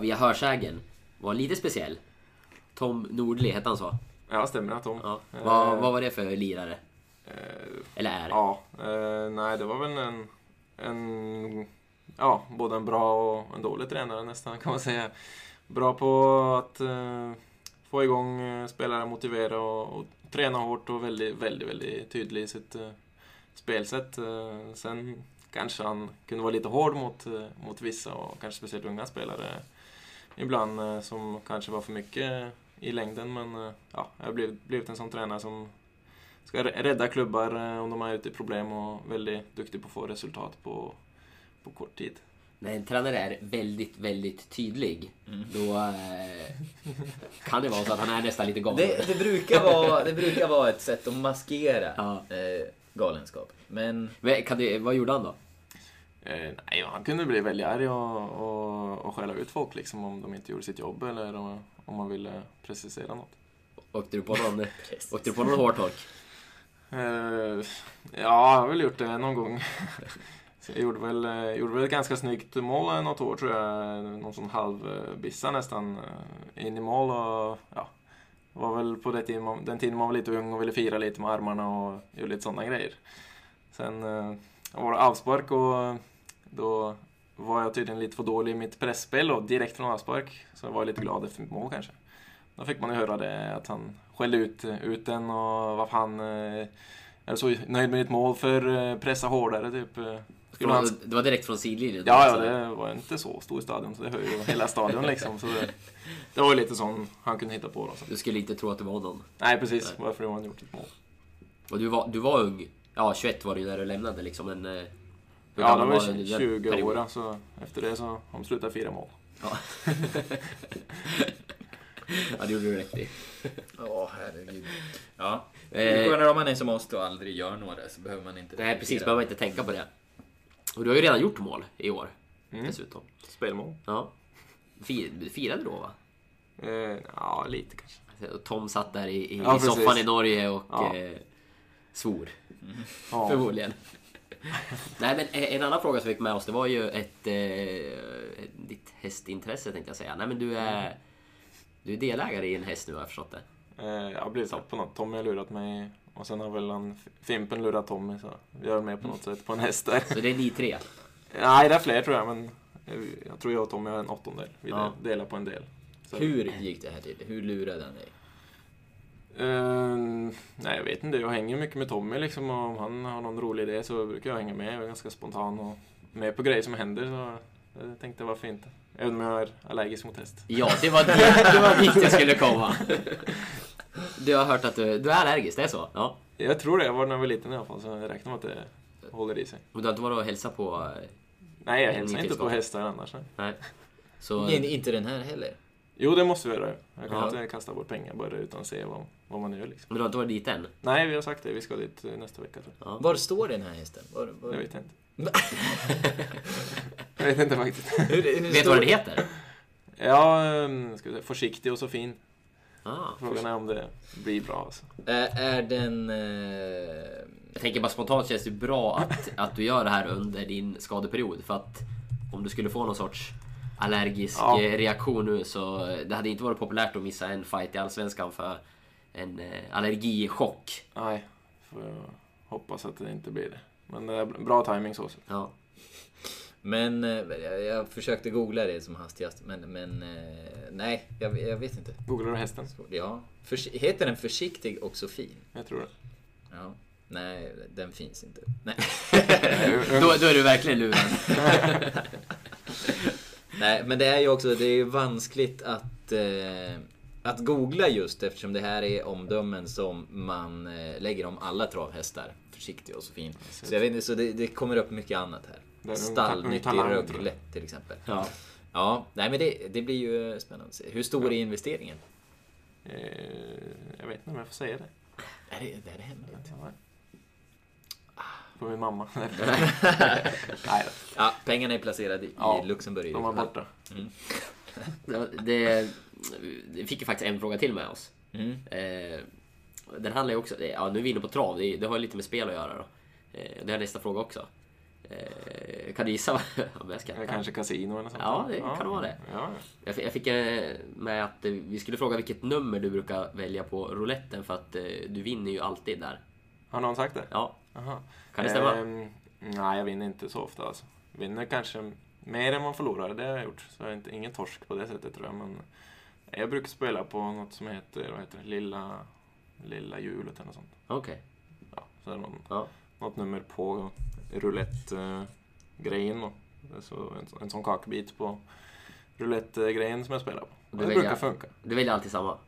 via hörsägen var lite speciell. Tom Nordli hette han så. Ja, stämmer det, Tom. Ja. Vad var det för lirare? Eller är det? Ja, nej det var väl en ja, både en bra och en dålig tränare nästan kan man säga. Bra på att få igång spelare, motivera och träna hårt och väldigt, väldigt, väldigt tydlig i sitt spelsätt. Sen kanske han kunde vara lite hård mot vissa och kanske speciellt unga spelare ibland som kanske var för mycket i längden. Men ja, jag har blivit en sån tränare som ska rädda klubbar om de är ute i problem och väldigt duktig på att få resultat på kort tid. När en tränare är väldigt, väldigt tydlig då kan det vara så att han är nästan lite galen. Det brukar vara ett sätt att maskera galenskap. Men vad gjorde han då? Nej, han kunde bli väldigt arg och skälla ut folk liksom, om de inte gjorde sitt jobb eller om man ville precisera något. Åkte du på någon hårtork? Ja, jag har väl gjort det någon gång. Så jag gjorde väl ett ganska snyggt mål något år tror jag. Någon sån halvbissa nästan in i mål. Och, ja, var väl på den tiden man var lite ung och ville fira lite med armarna och gjorde lite sådana grejer. Sen var det avspark och då var jag tydligen lite för dålig i mitt pressspel och direkt från avspark. Så jag var lite glad efter mitt mål kanske. Då fick man ju höra det att han skällde ut den och vad fan är så nöjd med ditt mål för pressa hårdare typ. Det var direkt från sidlinjen. Ja, det var inte så stor stadion så det höjde hela stadion liksom. Så det var lite som han kunde hitta på. Då. Du skulle inte tro att det var någon. Nej, precis. Varför har han gjort ett mål? Och du var ung. Ja, 21 var det ju när du lämnade liksom. Men, ja, det var 20 år. Så alltså, efter det så har de slutat 4 mål. Ja. Ja, det gjorde du rätt i. Åh, herregud. Ja. När man är som oss då aldrig gör några så behöver man inte... Nej, precis. Behöver man inte tänka på det. Och du har ju redan gjort mål i år, dessutom. Spelmål. Ja. Firade du då, va? Ja, lite kanske. Och Tom satt där i soffan i Norge och svor. Mm. Ja. Förmodligen. Nej, men en annan fråga som vi fick med oss, det var ju ditt hästintresse, tänkte jag säga. Nej, men du är delägare i en häst nu, har jag förstått det. Jag har blivit satt på något. Tommy har lurat mig och sen har väl Fimpen lurat Tommy, så vi är med på något sätt på en häst där. Så det är ni 3? Nej, det är fler tror jag, men jag tror jag och Tommy har en 8:e. Vi delar på en del. Så. Hur gick det här till? Hur lurade han dig? Nej, jag vet inte. Jag hänger mycket med Tommy liksom, och om han har någon rolig idé så brukar jag hänga med. Jag är ganska spontan och med på grejer som händer, så jag tänkte varför inte. Även om jag är allergisk mot häst. Ja, det var dit jag skulle komma. Du har hört att du är allergisk, det är så? Ja. Jag tror det, jag var när jag var liten i alla fall, så jag räknar med att det håller i sig. Men du har inte varit och hälsa på? Nej, jag hälsar inte på hästar annars. Nej. Så... Nej, inte den här heller? Jo, det måste vi göra. Jag kan inte kasta bort pengar bara utan att se vad man gör liksom. Men du har inte varit dit än? Nej, vi har sagt det, vi ska dit nästa vecka. Ja. Var står den här hästen? Var... Jag vet inte. Jag vet inte faktiskt. Vet du vad den heter? Ja, ska vi säga, försiktig och så fin. Frågan är om det blir bra alltså. Är den jag tänker bara spontant, känns det bra att du gör det här under din skadeperiod, för att om du skulle få någon sorts allergisk reaktion nu, så det hade inte varit populärt att missa en fight i Allsvenskan för en allergichock. Nej, får jag hoppas att det inte blir det. Men det är bra timing så. Ja. Men jag försökte googla det som hastigast, men nej, jag vet inte. Googlar du hästen? Ja. Heter den försiktig och så fin? Jag tror det. Ja. Nej, den finns inte. Nej. Då är du verkligen luren. Nej, men det är ju också, det är ju vanskligt att googla just eftersom det här är omdömen som man lägger om alla travhästar. Försiktig och så fin. Så jag vet inte, så det kommer upp mycket annat här. Stallnyttig rögle till exempel. Ja. Ja, nej men det blir ju spännande. Hur stor är investeringen? Jag vet inte om jag får säga det. Det är hemligt. På min mamma. Nej. Ja, pengarna är placerade i Luxemburg. De var borta. Mm. Det fick ju faktiskt en fråga till med oss. Mm. Den handlar ju också... Ja, nu är vi inne på trav. Det har ju lite med spel att göra då. Det är nästa fråga också. Kan du gissa om jag ska? Kanske kasino eller något sånt. Ja, det kan vara det. Ja. Jag fick med att vi skulle fråga vilket nummer du brukar välja på rouletten för att du vinner ju alltid där. Har någon sagt det? Ja. Aha. Kan det stämma? Nej, jag vinner inte så ofta alltså. Vinner kanske mer än man förlorar, det har jag gjort. Så jag är ingen torsk på det sättet tror jag. Men jag brukar spela på något som heter Lilla hjulet eller något sånt. Okej. Okay. Ja, så är det något nummer på roulette-grejen. Så en sån kakbit på roulette-grejen som jag spelar på. Det brukar funka. Du väljer alltid samma? Ja,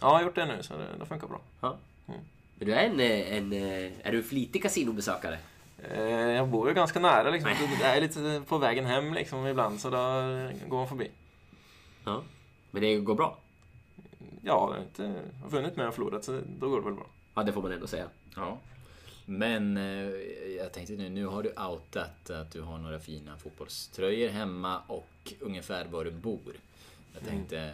jag har gjort det nu så det funkar bra. Ja. Mm. Men du är är du en flitig kasinobesökare? Jag bor ju ganska nära liksom. Det är lite på vägen hem liksom ibland så då går man förbi. Ja. Men det går bra? Ja, jag har vunnit med och förlorat så då går det väl bra. Ja, det får man ändå säga. Ja. Men jag tänkte nu har du outat att du har några fina fotbollströjor hemma och ungefär var du bor. Jag tänkte...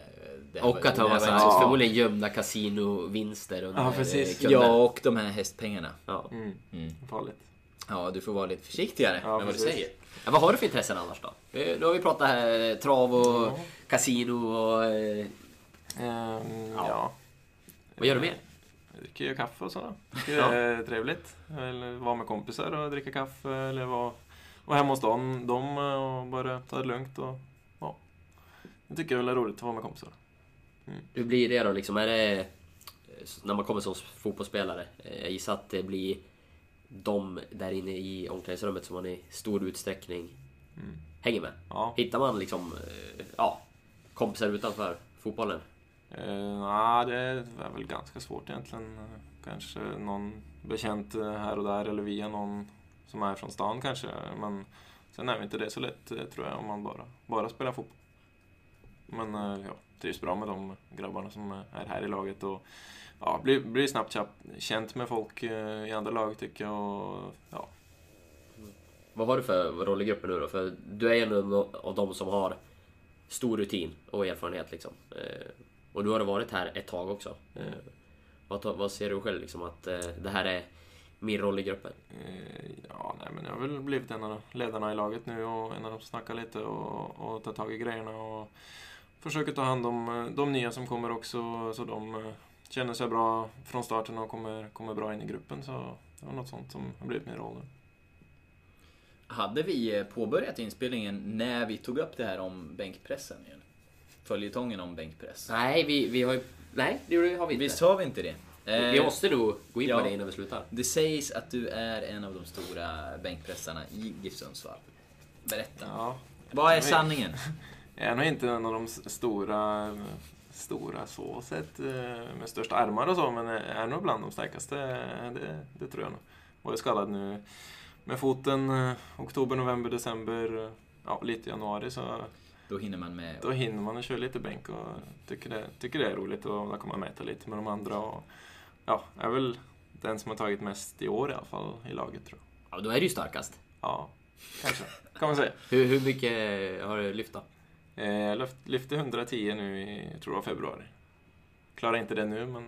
Och att ha massa förmodligen gömda kasinovinster. Och och de här hästpengarna. Ja, farligt. Ja, du får vara lite försiktigare med vad du säger. Ja, vad har du för intressen annars då? Då har vi pratat här, trav och kasino och... Vad gör du mer? Dricker ju kaffe och sådär. Det är trevligt. Eller vara med kompisar och dricka kaffe. Eller vara hemma hos dem och bara ta det lugnt. Och, ja. Jag tycker väl det är roligt att vara med kompisar. Mm. Hur blir det då? Liksom, är det, när man kommer som fotbollsspelare, jag gissar att det blir de där inne i omklädningsrummet som man i stor utsträckning hänger med. Ja. Hittar man liksom, kompisar utanför fotbollen? Det är väl ganska svårt egentligen. Kanske någon bekänt här och där eller via någon som är från stan kanske. Men sen är det inte det så lätt tror jag om man bara spelar fotboll. Men trivs bra med de grabbarna som är här i laget och blir snabbt känt med folk i andra lag tycker jag. Och, ja. Vad har du för roll i gruppen nu då? För du är en av de som har stor rutin och erfarenhet liksom. Och du har varit här ett tag också. Vad ser du själv liksom att det här är min roll i gruppen? Men jag har väl blivit en av ledarna i laget nu och en av dem snackar lite och tar tag i grejerna och försöker ta hand om de nya som kommer också så de känner sig bra från starten och kommer bra in i gruppen så det var något sånt som har blivit min roll nu. Hade vi påbörjat inspelningen när vi tog upp det här om bänkpressen igen? Följetongen om bänkpress. Nej, har vi inte. Visst har vi inte det. Vi måste då gå in på det innan vi slutar. Det sägs att du är en av de stora bänkpressarna i GIF Sundsvall. Berätta. Ja. Vad är sanningen? Jag är nog inte en av de stora så sett med största armar och så, men är nog bland de starkaste. Det tror jag nog. Och jag är skadad nu med foten oktober, november, december, lite januari så... Då hinner man med. Då hinner man köra lite bänk och tycker det är roligt och där kommer man mäta lite med de andra och är väl den som har tagit mest i år i alla fall i laget tror jag. Ja, då är du ju starkast. Ja, kanske. Kan man säga. Hur mycket har du lyft då? Jag lyfte 110 nu i tror jag februari. Klarar inte det nu men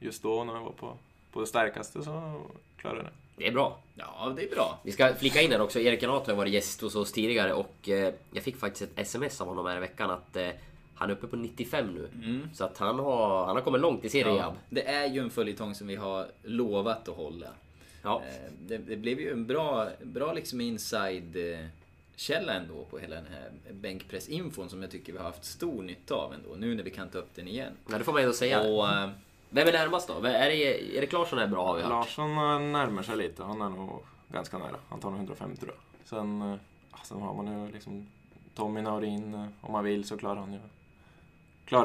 just då när jag var på det starkaste så klarade jag det. Det är bra. Ja, det är bra. Vi ska flika in här också. Erik Larsson har varit gäst hos oss tidigare och jag fick faktiskt ett sms av honom här i veckan att han är uppe på 95 nu. Mm. Så att han har kommit långt i serien. Ja, det är ju en följetong som vi har lovat att hålla. Ja. Det blev ju en bra liksom inside-källa ändå på hela den här bänkpressinfon som jag tycker vi har haft stor nytta av ändå. Nu när vi kan ta upp den igen. Ja, det får man ändå säga. Och... Vem är närmast då? Erik Larsson är bra har vi hört. Larsson närmar sig lite. Han är nog ganska nära. Han tar nog 150 då. Sen har man ju liksom Tommy Naurin, om man vill, så klarar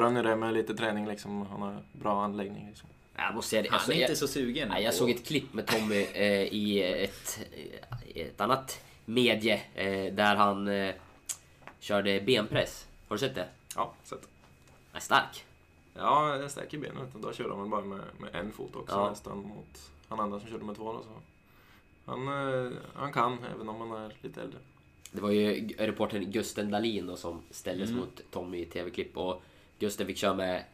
han ju det med lite träning liksom. Han har bra anläggning liksom. Jag måste säga det. Alltså, han är inte så sugen. Nej, jag såg ett klipp med Tommy i ett annat medie där han körde benpress. Har du sett det? Ja, sett. Han är stark. Ja, jag stärker benet. Då körde man bara med en fot också, ja. Nästan mot han andra som körde med två. Så. Han kan, även om han är lite äldre. Det var ju reportern Gusten Dahlin då, som ställdes mot Tommy i tv-klipp. Och Gusten fick köra med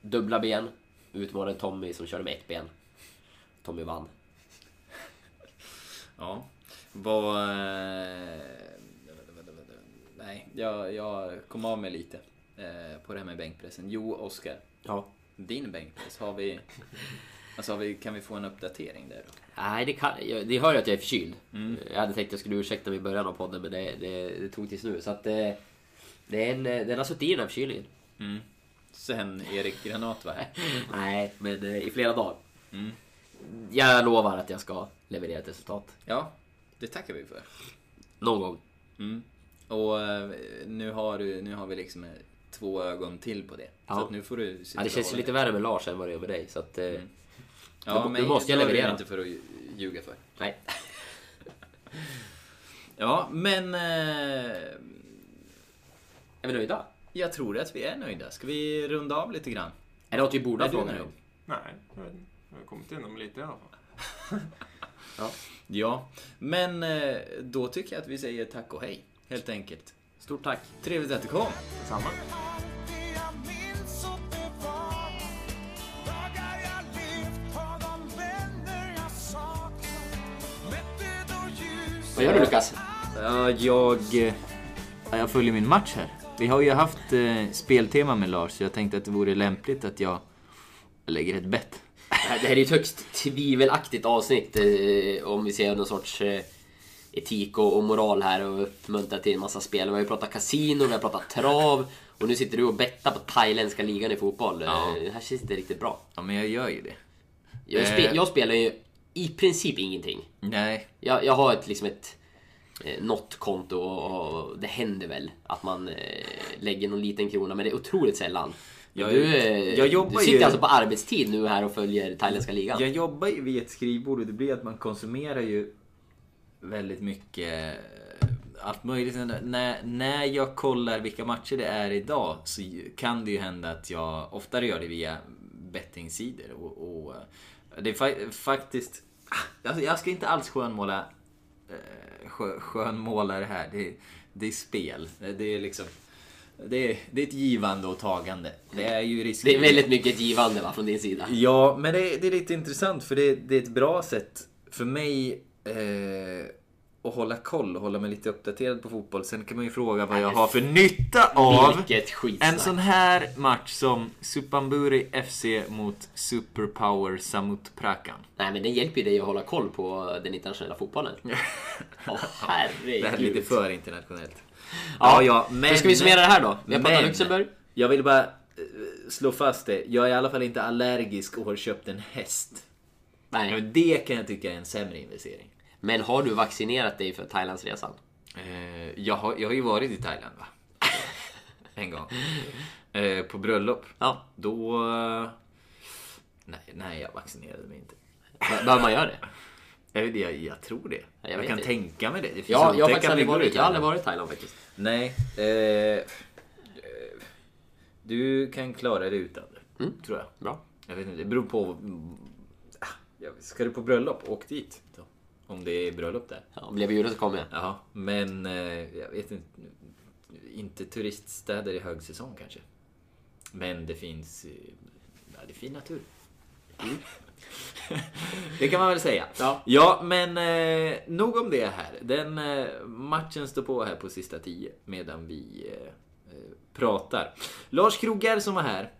dubbla ben. Utmanade Tommy som körde med ett ben. Tommy vann. Ja. Nej, jag kom av mig lite på det här med bänkpressen. Jo, Oskar. Ja. Din bänkpress, kan vi få en uppdatering där då? Nej, det hör jag att jag är förkyld. Mm. Jag hade tänkt att jag skulle ursäkta mig i början av podden, men det tog tills nu. Så att den har suttit i den här förkylningen. Mm. Sen Erik Granat, va? Nej, men i flera dagar. Mm. Jag lovar att jag ska leverera ett resultat. Ja, det tackar vi för. Någon gång. Mm. Och nu har vi liksom två ögon till på det. Ja. Så att nu får du sitta det känns lite värre med Lars än vad det är med dig. Så att, ja, men du måste jag leverera. Inte för att ljuga för. Nej. Ja, men... är vi nöjda? Jag tror att vi är nöjda. Ska vi runda av lite grann? Är det något vi borde ha frågat om? Nej, jag vet inte. Jag har kommit igenom lite i alla fall. Ja, men då tycker jag att vi säger tack och hej. Helt enkelt. Stort tack. Trevligt att du kom. Samma. Vad gör du, Lukas? Jag följer min match här. Vi har ju haft speltema med Lars, så jag tänkte att det vore lämpligt att jag lägger ett bett. Det här är ju ett högst tvivelaktigt avsnitt om vi ser någon sorts... etik och moral här och uppmuntra till en massa spel. Vi har ju pratat kasino, vi har pratat trav och nu sitter du och bettar på thailändska ligan i fotboll. Ja. Det här känns inte riktigt bra. Ja, men jag gör ju det. Jag spelar ju i princip ingenting. Nej. Jag har ett något konto och det händer väl att man lägger någon liten krona, men det är otroligt sällan. Du sitter ju alltså på arbetstid nu här och följer thailändska ligan. Jag jobbar ju vid ett skrivbord och det blir att man konsumerar ju väldigt mycket allt möjligt. När jag kollar vilka matcher det är idag, så kan det ju hända att jag oftare gör det via bettingsidor och det är faktiskt, jag ska inte alls skönmåla det här. Det är spel. Det är liksom det är ett givande och tagande. Det är ju risker. Det är väldigt mycket givande, va, från din sida. Ja, men det är lite intressant, för det är ett bra sätt för mig och hålla koll och hålla mig lite uppdaterad på fotboll. Sen kan man ju fråga vad jag har för nytta av en sån här match som Suphanburi FC mot Superpower Samut Prakan. Nej, men det hjälper ju dig att hålla koll på den internationella fotbollen. Herregud. Det här är lite för internationellt. Ja, men hur ska vi summera det här då? Vi har pratat Luxemburg. Jag vill bara slå fast det. Jag är i alla fall inte allergisk och har köpt en häst. Nej. Det kan jag tycka är en sämre investering. Men har du vaccinerat dig för Thailandsresan? Jag har ju varit i Thailand, va? En gång. På bröllop. Ja. Då... Nej, jag vaccinerade mig inte. Bör man göra det? Jag tror det. Jag kan tänka mig det. Jag har aldrig varit i Thailand faktiskt. Nej. Du kan klara det utan det, tror jag. Bra. Jag vet inte, det beror på... Ska du på bröllop? Åk dit då. Om det är bröllop där. Ja, om jag blir bjuden så kommer jag. Ja, men jag vet inte turiststäder i högsäsong kanske. Men det finns det är fin natur. Det kan man väl säga. Ja, men nog om det här. Den matchen står på här på sista 10 medan vi pratar. Lars Krogh Gerson som var här.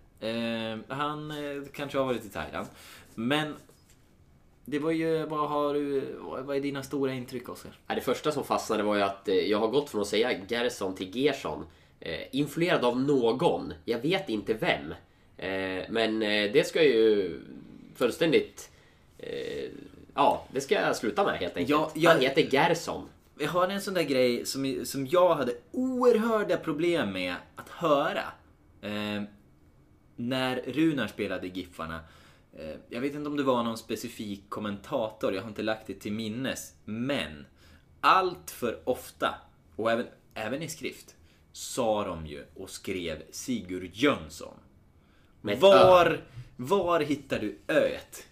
Han kanske har varit i Thailand. Men det var ju, vad är dina stora intryck, Oskar? Det första som fastnade var ju att jag har gått från att säga Gerson till Gerson. Influerad av någon, jag vet inte vem. Men det ska ju fullständigt... det ska jag sluta med helt enkelt. Han heter Gerson. Vi har en sån där grej som jag hade oerhörda problem med att höra när Runar spelade Giffarna. Jag vet inte om det var någon specifik kommentator, jag har inte lagt det till minnes, men allt för ofta, och även i skrift, sa de ju och skrev Sigurjónsson. Var hittar du öet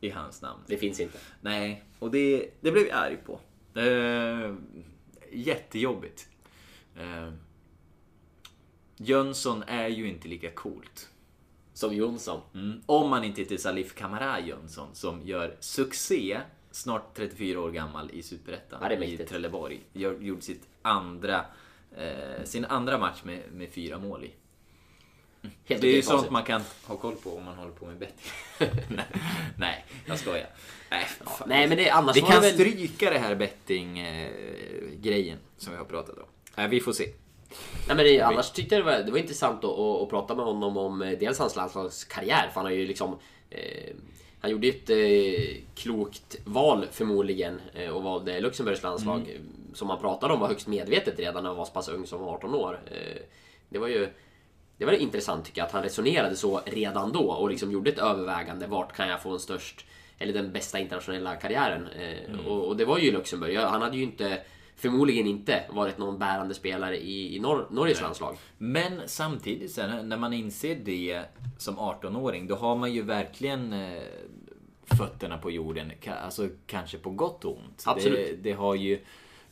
i hans namn? Det finns inte. Nej, och det blev jag arg på. Jättejobbigt. Jönsson är ju inte lika coolt som Jonsson. Mm. Om man inte heter Salif Kamara Jönsson, som gör succé snart 34 år gammal i Superettan, ja, i Trelleborg. Gjorde sitt sin andra match med 4 mål i. Helt det är ju sånt man kan ha koll på om man håller på med betting. Nej, jag skojar. Nej, men annars vi kan stryka det här betting-grejen som vi har pratat om. Vi får se. Nej, men annars tyckte jag det var intressant att prata med honom om dels hans landslagskarriär. För han har ju liksom... Han gjorde ett klokt val förmodligen och valde Luxemburgs landslag som han pratade om var högst medvetet redan när han var så pass ung som 18 år. Det var intressant tycker jag, att han resonerade så redan då och liksom gjorde ett övervägande. Vart kan jag få den störst eller den bästa internationella karriären? Och det var ju Luxemburg. Han hade ju inte, förmodligen inte varit någon bärande spelare i Norges landslag. Men samtidigt sen, när man inser det som 18-åring, då har man ju verkligen fötterna på jorden. Alltså kanske på gott och ont. Absolut. Det har ju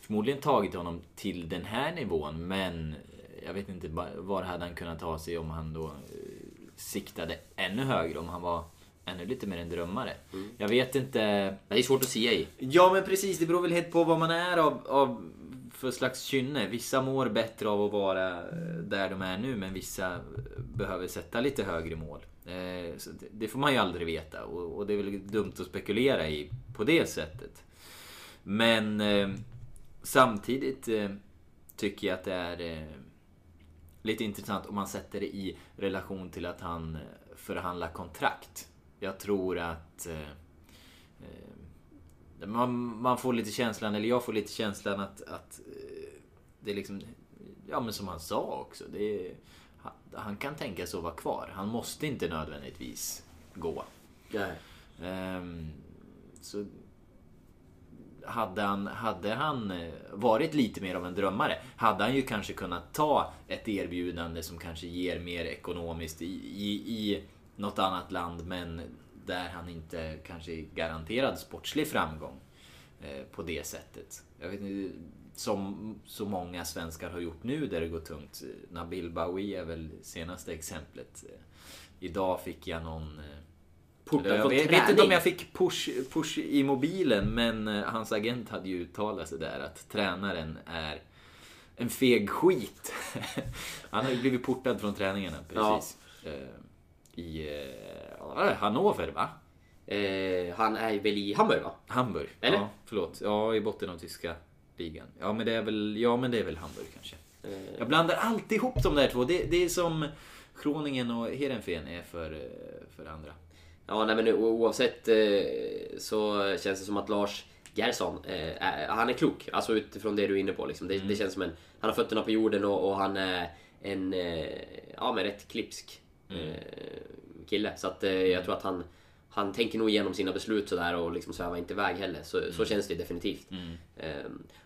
förmodligen tagit honom till den här nivån, men... Jag vet inte, var hade han kunnat ta sig om han då siktade ännu högre, om han var ännu lite mer en drömmare. Jag vet inte. Det är svårt att säga i. Ja, men precis, det beror väl helt på vad man är av för slags kynne. Vissa mår bättre av att vara där de är nu, men vissa behöver sätta lite högre mål. Så det får man ju aldrig veta, och det är väl dumt att spekulera i på det sättet. Men samtidigt tycker jag att det är lite intressant om man sätter det i relation till att han förhandlar kontrakt. Jag tror att man får lite känslan, eller jag får lite känslan att det är liksom, ja, men som han sa också, det är, han kan tänka sig att vara kvar. Han måste inte nödvändigtvis gå. Nej. Så hade han varit lite mer av en drömmare, hade han ju kanske kunnat ta ett erbjudande som kanske ger mer ekonomiskt i något annat land, men där han inte kanske är garanterad sportslig framgång på det sättet. Jag vet inte, som så många svenskar har gjort nu där det går tungt. Nabil Bawi är väl senaste exemplet. Idag fick jag någon... Jag vet inte om jag fick push i mobilen, men hans agent hade ju uttalat sig där att tränaren är en feg skit. Han har ju blivit portad från träningarna precis. Ja. I Hannover, va? Han är väl i Hamburg, va? Hamburg. Eller? Ja, förlåt. Ja, i botten av tyska ligan. Ja, men det är väl Hamburg kanske. Jag blandar alltid ihop de där två. Det är som Kroningen och Heerenveen är för andra. Ja, nej, men oavsett så känns det som att Lars Gerson, han är klok. Alltså utifrån det du är inne på liksom. Det känns som han har fötterna på jorden, och han är en rätt klipsk kille. Så att jag tror att han tänker nog igenom sina beslut sådär, och liksom svävar inte iväg heller. Så känns det definitivt.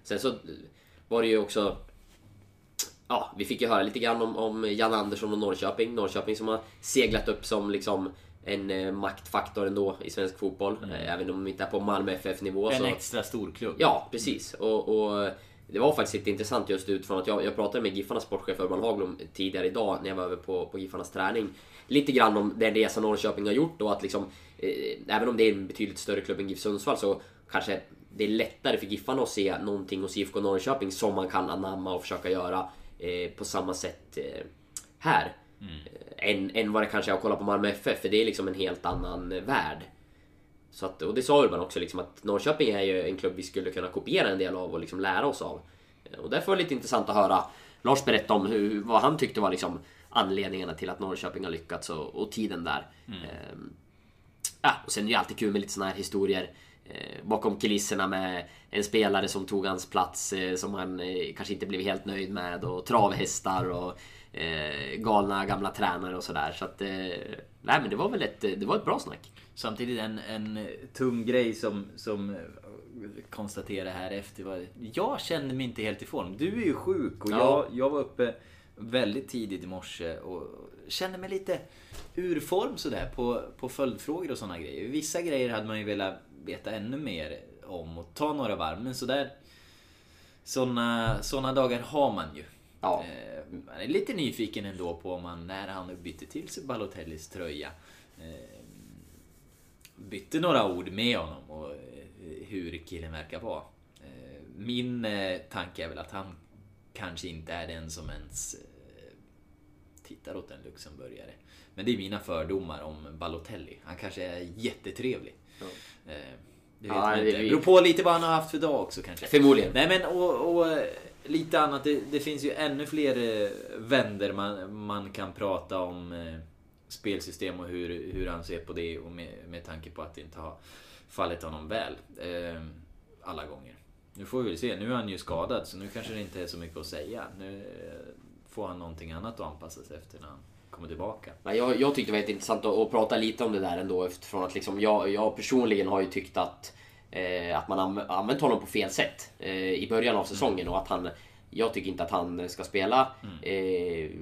Sen så var det ju också, ja, vi fick ju höra lite grann om Janne Andersson och Norrköping som har seglat upp som liksom en maktfaktor ändå i svensk fotboll, även om de inte är på Malmö FF-nivå. En extra stor klubb. Ja, precis. Och det var faktiskt lite intressant just utifrån att jag pratade med Giffarnas sportchef Urban Haglund tidigare idag när jag var över på Giffarnas träning. Lite grann om den resa Norrköping har gjort, och att liksom, även om det är en betydligt större klubb än GIF Sundsvall, så kanske det är lättare för Giffarna att se någonting hos IFK Norrköping som man kan anamma och försöka göra på samma sätt här. Än vad det kanske är att kolla på Malmö FF, för det är liksom en helt annan värld. Så att, och det sa Urban också liksom, att Norrköping är ju en klubb vi skulle kunna kopiera en del av och liksom lära oss av. Och därför var det lite intressant att höra Lars berätta om vad han tyckte var liksom anledningarna till att Norrköping har lyckats, och tiden där. Och sen är det ju alltid kul med lite såna här historier bakom kulisserna med en spelare som tog hans plats, som han kanske inte blev helt nöjd med, och travhästar och galna gamla tränare och sådär. Så att nej, men det var väl ett bra snack. Samtidigt en tung grej som konstatera här efter var, jag kände mig inte helt i form. Du är ju sjuk och jag var uppe väldigt tidigt i morse och kände mig lite ur form sådär på följdfrågor och sådana grejer. Vissa grejer hade man ju velat veta ännu mer om och ta några varv, men sådär sådana dagar har man ju. Ja. Man är lite nyfiken ändå på om man, när han bytte till sig Balotellis tröja, bytte några ord med honom och hur killen verkar vara. Min tanke är väl att han kanske inte är den som ens tittar åt en luxemburgare. Men det är mina fördomar om Balotelli. Han kanske är jättetrevlig. Ja. Det vet man inte. Det beror på lite vad han har haft för dag också kanske. Förmodligen. Nej, men och lite annat. Det finns ju ännu fler vänder man kan prata om spelsystem och hur han ser på det, och med tanke på att det inte har fallit honom väl alla gånger. Nu får vi väl se, nu är han ju skadad så nu kanske det inte är så mycket att säga. Nu får han någonting annat att anpassa sig efter när han kommer tillbaka. Jag tyckte det var intressant att prata lite om det där ändå, eftersom att liksom jag personligen har ju tyckt att man använt honom på fel sätt i början av säsongen, och att han, jag tycker inte att han ska spela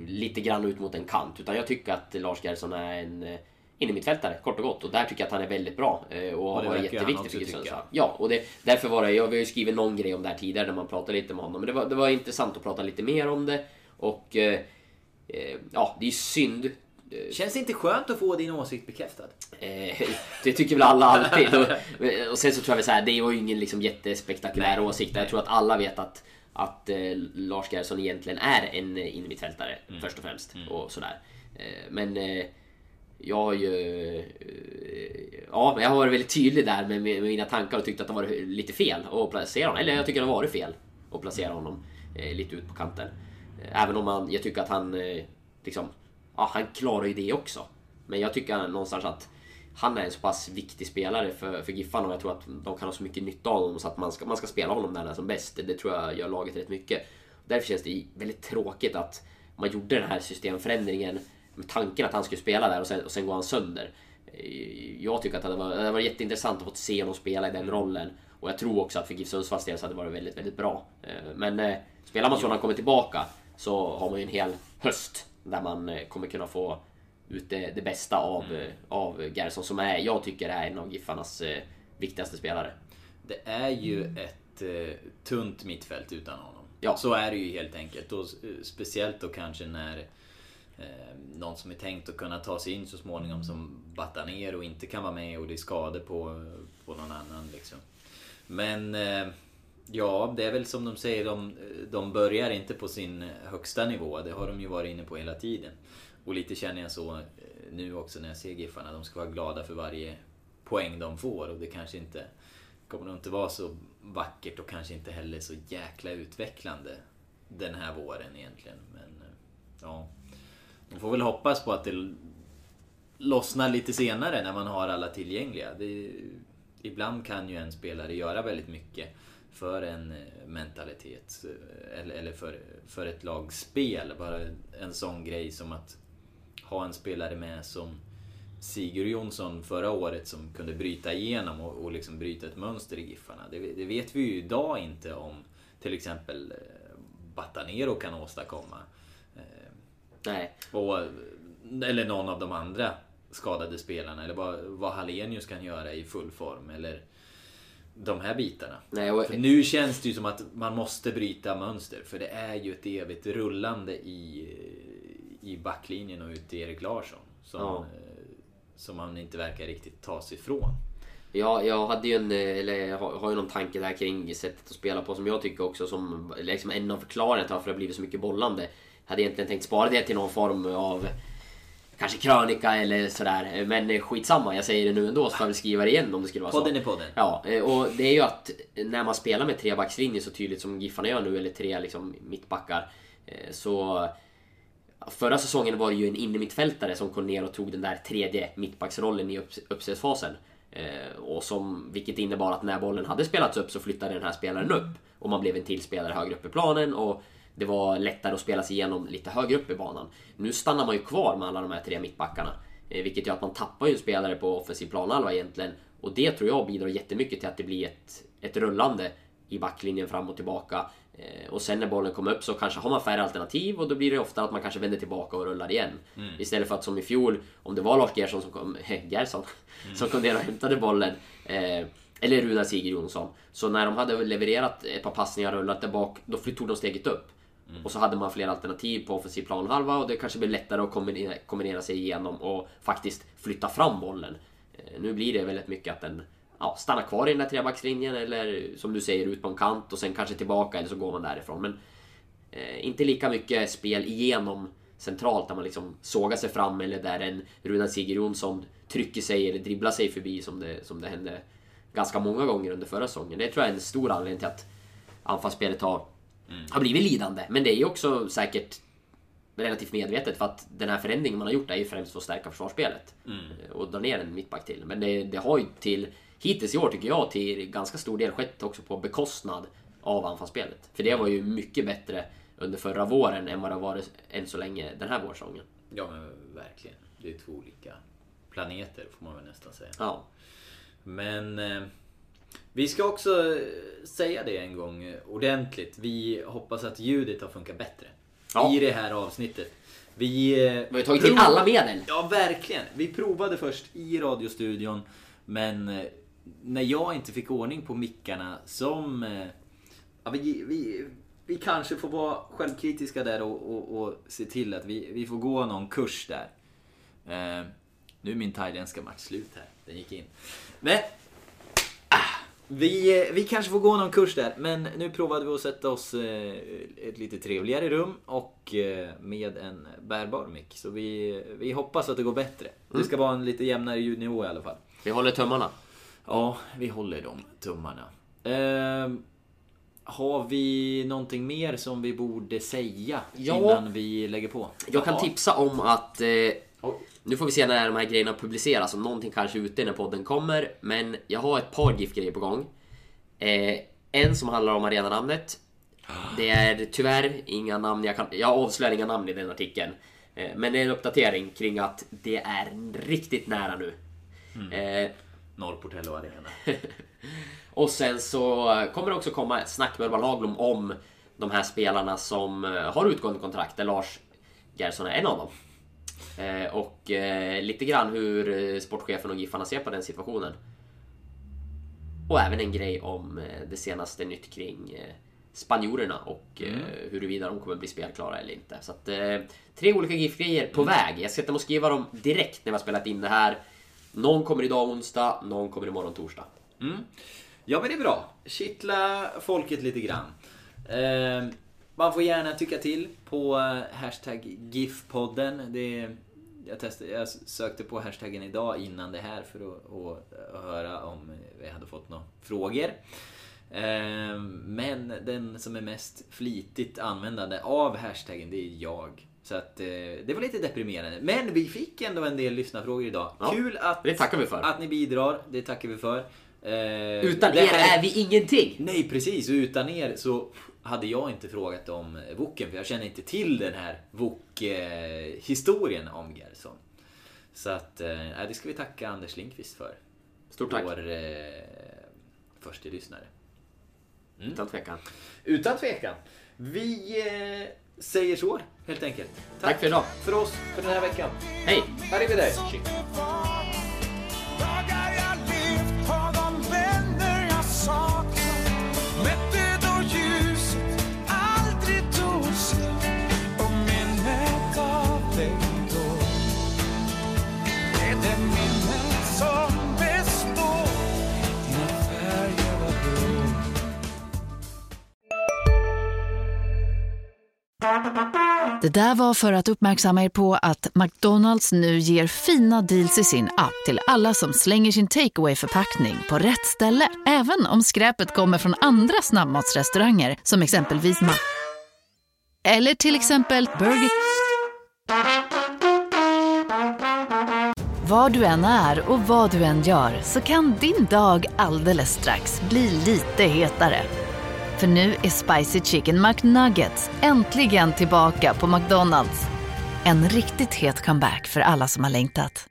lite grann ut mot en kant, utan jag tycker att Lars Gerson är en innermittfältare, kort och gott, och där tycker jag att han är väldigt bra och har varit jätteviktig för Sundsvall. Ja, och därför var det, jag har ju skrivit någon grej om det här tidigare när man pratade lite med honom, men det var intressant att prata lite mer om det, och ja, det är synd. Känns det inte skönt att få din åsikt bekräftad? Det tycker väl alla alltid, och sen så tror jag väl så här, det var ju ingen liksom jättespektakulär åsikt. Jag tror att alla vet att Lars Gerson egentligen är en innermittfältare först och främst och sådär. Men jag har varit väldigt tydlig där med mina tankar och tyckte att det var lite fel att placera honom, eller jag tycker att det var fel att placera honom lite ut på kanten. Även om jag tycker att han liksom, ja, han klarar ju det också. Men jag tycker någonstans att han är en så pass viktig spelare för Giffarna, och jag tror att de kan ha så mycket nytta av honom, så att man ska spela honom där som bäst. Det tror jag gör laget rätt mycket. Därför känns det väldigt tråkigt att man gjorde den här systemförändringen med tanken att han skulle spela där, och sen går han sönder. Jag tycker att det var jätteintressant att få se honom spela i den rollen, och jag tror också att för GIF Sundsvalls del så hade det varit väldigt, väldigt bra. Men spelar man så när han kommer tillbaka, så har man ju en hel höst där man kommer kunna få ut det bästa av Gerson, som jag tycker är en av Giffarnas viktigaste spelare. Det är ju ett tunt mittfält utan honom. Ja. Så är det ju helt enkelt, och speciellt då kanske när någon som är tänkt att kunna ta sig in så småningom som battar ner och inte kan vara med, och det är skador på någon annan liksom. Men ja, det är väl som de säger, de börjar inte på sin högsta nivå. Det har de ju varit inne på hela tiden. Och lite känner jag så nu också när jag ser Giffarna. De ska vara glada för varje poäng de får, och det kanske inte kommer inte vara så vackert, och kanske inte heller så jäkla utvecklande den här våren egentligen. Men ja, man får väl hoppas på att det lossnar lite senare när man har alla tillgängliga. Ibland kan ju en spelare göra väldigt mycket för en mentalitet eller för ett lagspel. Bara en sån grej som att ha en spelare med som Sigurjónsson förra året, som kunde bryta igenom och liksom bryta ett mönster i Giffarna. Det vet vi ju idag inte om till exempel Batanero kan åstadkomma. Nej. Eller någon av de andra skadade spelarna, eller vad Hallenius kan göra i full form, eller de här bitarna. Nej, för nu känns det ju som att man måste bryta mönster, för det är ju ett evigt rullande i backlinjen och ut till Erik Larsson som han inte verkar riktigt ta sig ifrån. Ja, jag har ju någon tanke där kring sättet att spela på, som jag tycker också, som liksom en av förklaringarna till varför det blivit så mycket bollande. Hade egentligen tänkt spara det till någon form av kanske krönika eller sådär, men skitsamma, jag säger det nu ändå, så får jag väl skriva det igen om det skulle vara så. Podden är podden. Ja, och det är ju att när man spelar med trebackslinjer så tydligt som Giffarna gör nu, eller tre liksom mittbackar, så förra säsongen var det ju en innermittfältare som kom ner och tog den där tredje mittbacksrollen i uppställsfasen. Och som, vilket innebar att när bollen hade spelats upp så flyttade den här spelaren upp och man blev en till spelare högre upp i planen och det var lättare att spela sig igenom lite högre upp i banan. Nu stannar man ju kvar med alla de här tre mittbackarna, vilket gör att man tappar ju en spelare på offensiv planhalva egentligen, och det tror jag bidrar jättemycket till att det blir ett rullande i backlinjen fram och tillbaka. Och sen när bollen kommer upp så kanske har man färre alternativ och då blir det ofta att man kanske vänder tillbaka och rullar igen. Istället för att som i fjol, om det var Lars Gerson som kom, som kom ner och hämtade bollen, eller Runar Sigurjónsson, så när de hade levererat ett par passningar och rullat där bak, då tog de steget upp. Och så hade man fler alternativ på offensiv planhalva och det kanske blev lättare att kombinera sig igenom och faktiskt flytta fram bollen. Nu blir det väldigt mycket att den stanna kvar i den där trebackslinjen eller som du säger ut på en kant och sen kanske tillbaka eller så går man därifrån, men inte lika mycket spel igenom centralt där man liksom sågar sig fram eller där en Runar Sigurjónsson trycker sig eller dribblar sig förbi som det hände ganska många gånger under förra säsongen. Det tror jag är en stor anledning till att anfallsspelet har blivit lidande, men det är ju också säkert relativt medvetet för att den här förändringen man har gjort är ju främst för att stärka försvarsspelet och dra ner en mittback till, men det har ju till hittills i år tycker jag till ganska stor del skett också på bekostnad av anfallsspelet. För det var ju mycket bättre under förra våren än vad det varit än så länge den här vårsången. Ja men verkligen, det är två olika planeter får man väl nästan säga. Ja. Men vi ska också säga det en gång ordentligt. Vi hoppas att ljudet har funkat bättre i det här avsnittet. Vi har tagit till alla medel. Ja verkligen, vi provade först i radiostudion. Men när jag inte fick ordning på mickarna som... Ja, vi kanske får vara självkritiska där och se till att vi får gå någon kurs där. Nu är min thailändska match slut här. Den gick in. Men vi kanske får gå någon kurs där. Men nu provade vi att sätta oss ett lite trevligare rum och med en bärbar mick. Så vi hoppas att det går bättre. Det ska vara en lite jämnare ljudnivå i alla fall. Vi håller tummarna. Ja, vi håller de tummarna. Har vi någonting mer som vi borde säga innan vi lägger på? Jag kan tipsa om att... nu får vi se när de här grejerna publiceras. Om någonting kanske är ute när podden kommer. Men jag har ett par GIF-grejer på gång. En som handlar om arenanamnet. Det är tyvärr inga namn. Jag avslöjar inga namn i den artikeln. Men det är en uppdatering kring att det är riktigt nära nu. Norrportello Arena. Och sen så kommer det också komma ett snack med Urban Haglum om de här spelarna som har utgående kontrakt, där Lars Gerson är en av dem. Och lite grann hur sportchefen och Giffarna ser på den situationen. Och även en grej om det senaste nytt kring spanjorerna och huruvida de kommer bli spelklara eller inte. Så att tre olika GIF-grejer på väg. Jag ska skriva dem direkt när vi har spelat in det här. Någon kommer idag onsdag, någon kommer imorgon torsdag. Ja men det är bra. Kittla folket lite grann. Man får gärna tycka till på hashtag GIF-podden. Jag sökte på hashtaggen idag innan det här för att höra om vi hade fått några frågor. Men den som är mest flitigt användande av hashtaggen, det är jag. Så att det var lite deprimerande. Men vi fick ändå en del lyssnarfrågor idag. Ja, kul att ni bidrar. Det tackar vi för. Utan er är vi ingenting. Nej, precis. Utan er så hade jag inte frågat om Woken. För jag känner inte till den här Wok-historien om Gerson. Så att det ska vi tacka Anders Lindqvist för. Stort tack. Vår första lyssnare. Utan tvekan. Vi... säger så, helt enkelt. Tack för idag. För oss, för den här veckan. Hej! Arrivederci! Dagar jag levt har de vänner jag saknat. Mätte då ljuset aldrig tog slut. Och minnet av dig då är det minnet som består. Dina färger var blå. Det där var för att uppmärksamma er på att McDonald's nu ger fina deals i sin app till alla som slänger sin takeaway-förpackning på rätt ställe. Även om skräpet kommer från andra snabbmatsrestauranger som exempelvis eller till exempel Burger. Var du än är och vad du än gör så kan din dag alldeles strax bli lite hetare. För nu är Spicy Chicken McNuggets äntligen tillbaka på McDonald's. En riktigt het comeback för alla som har längtat.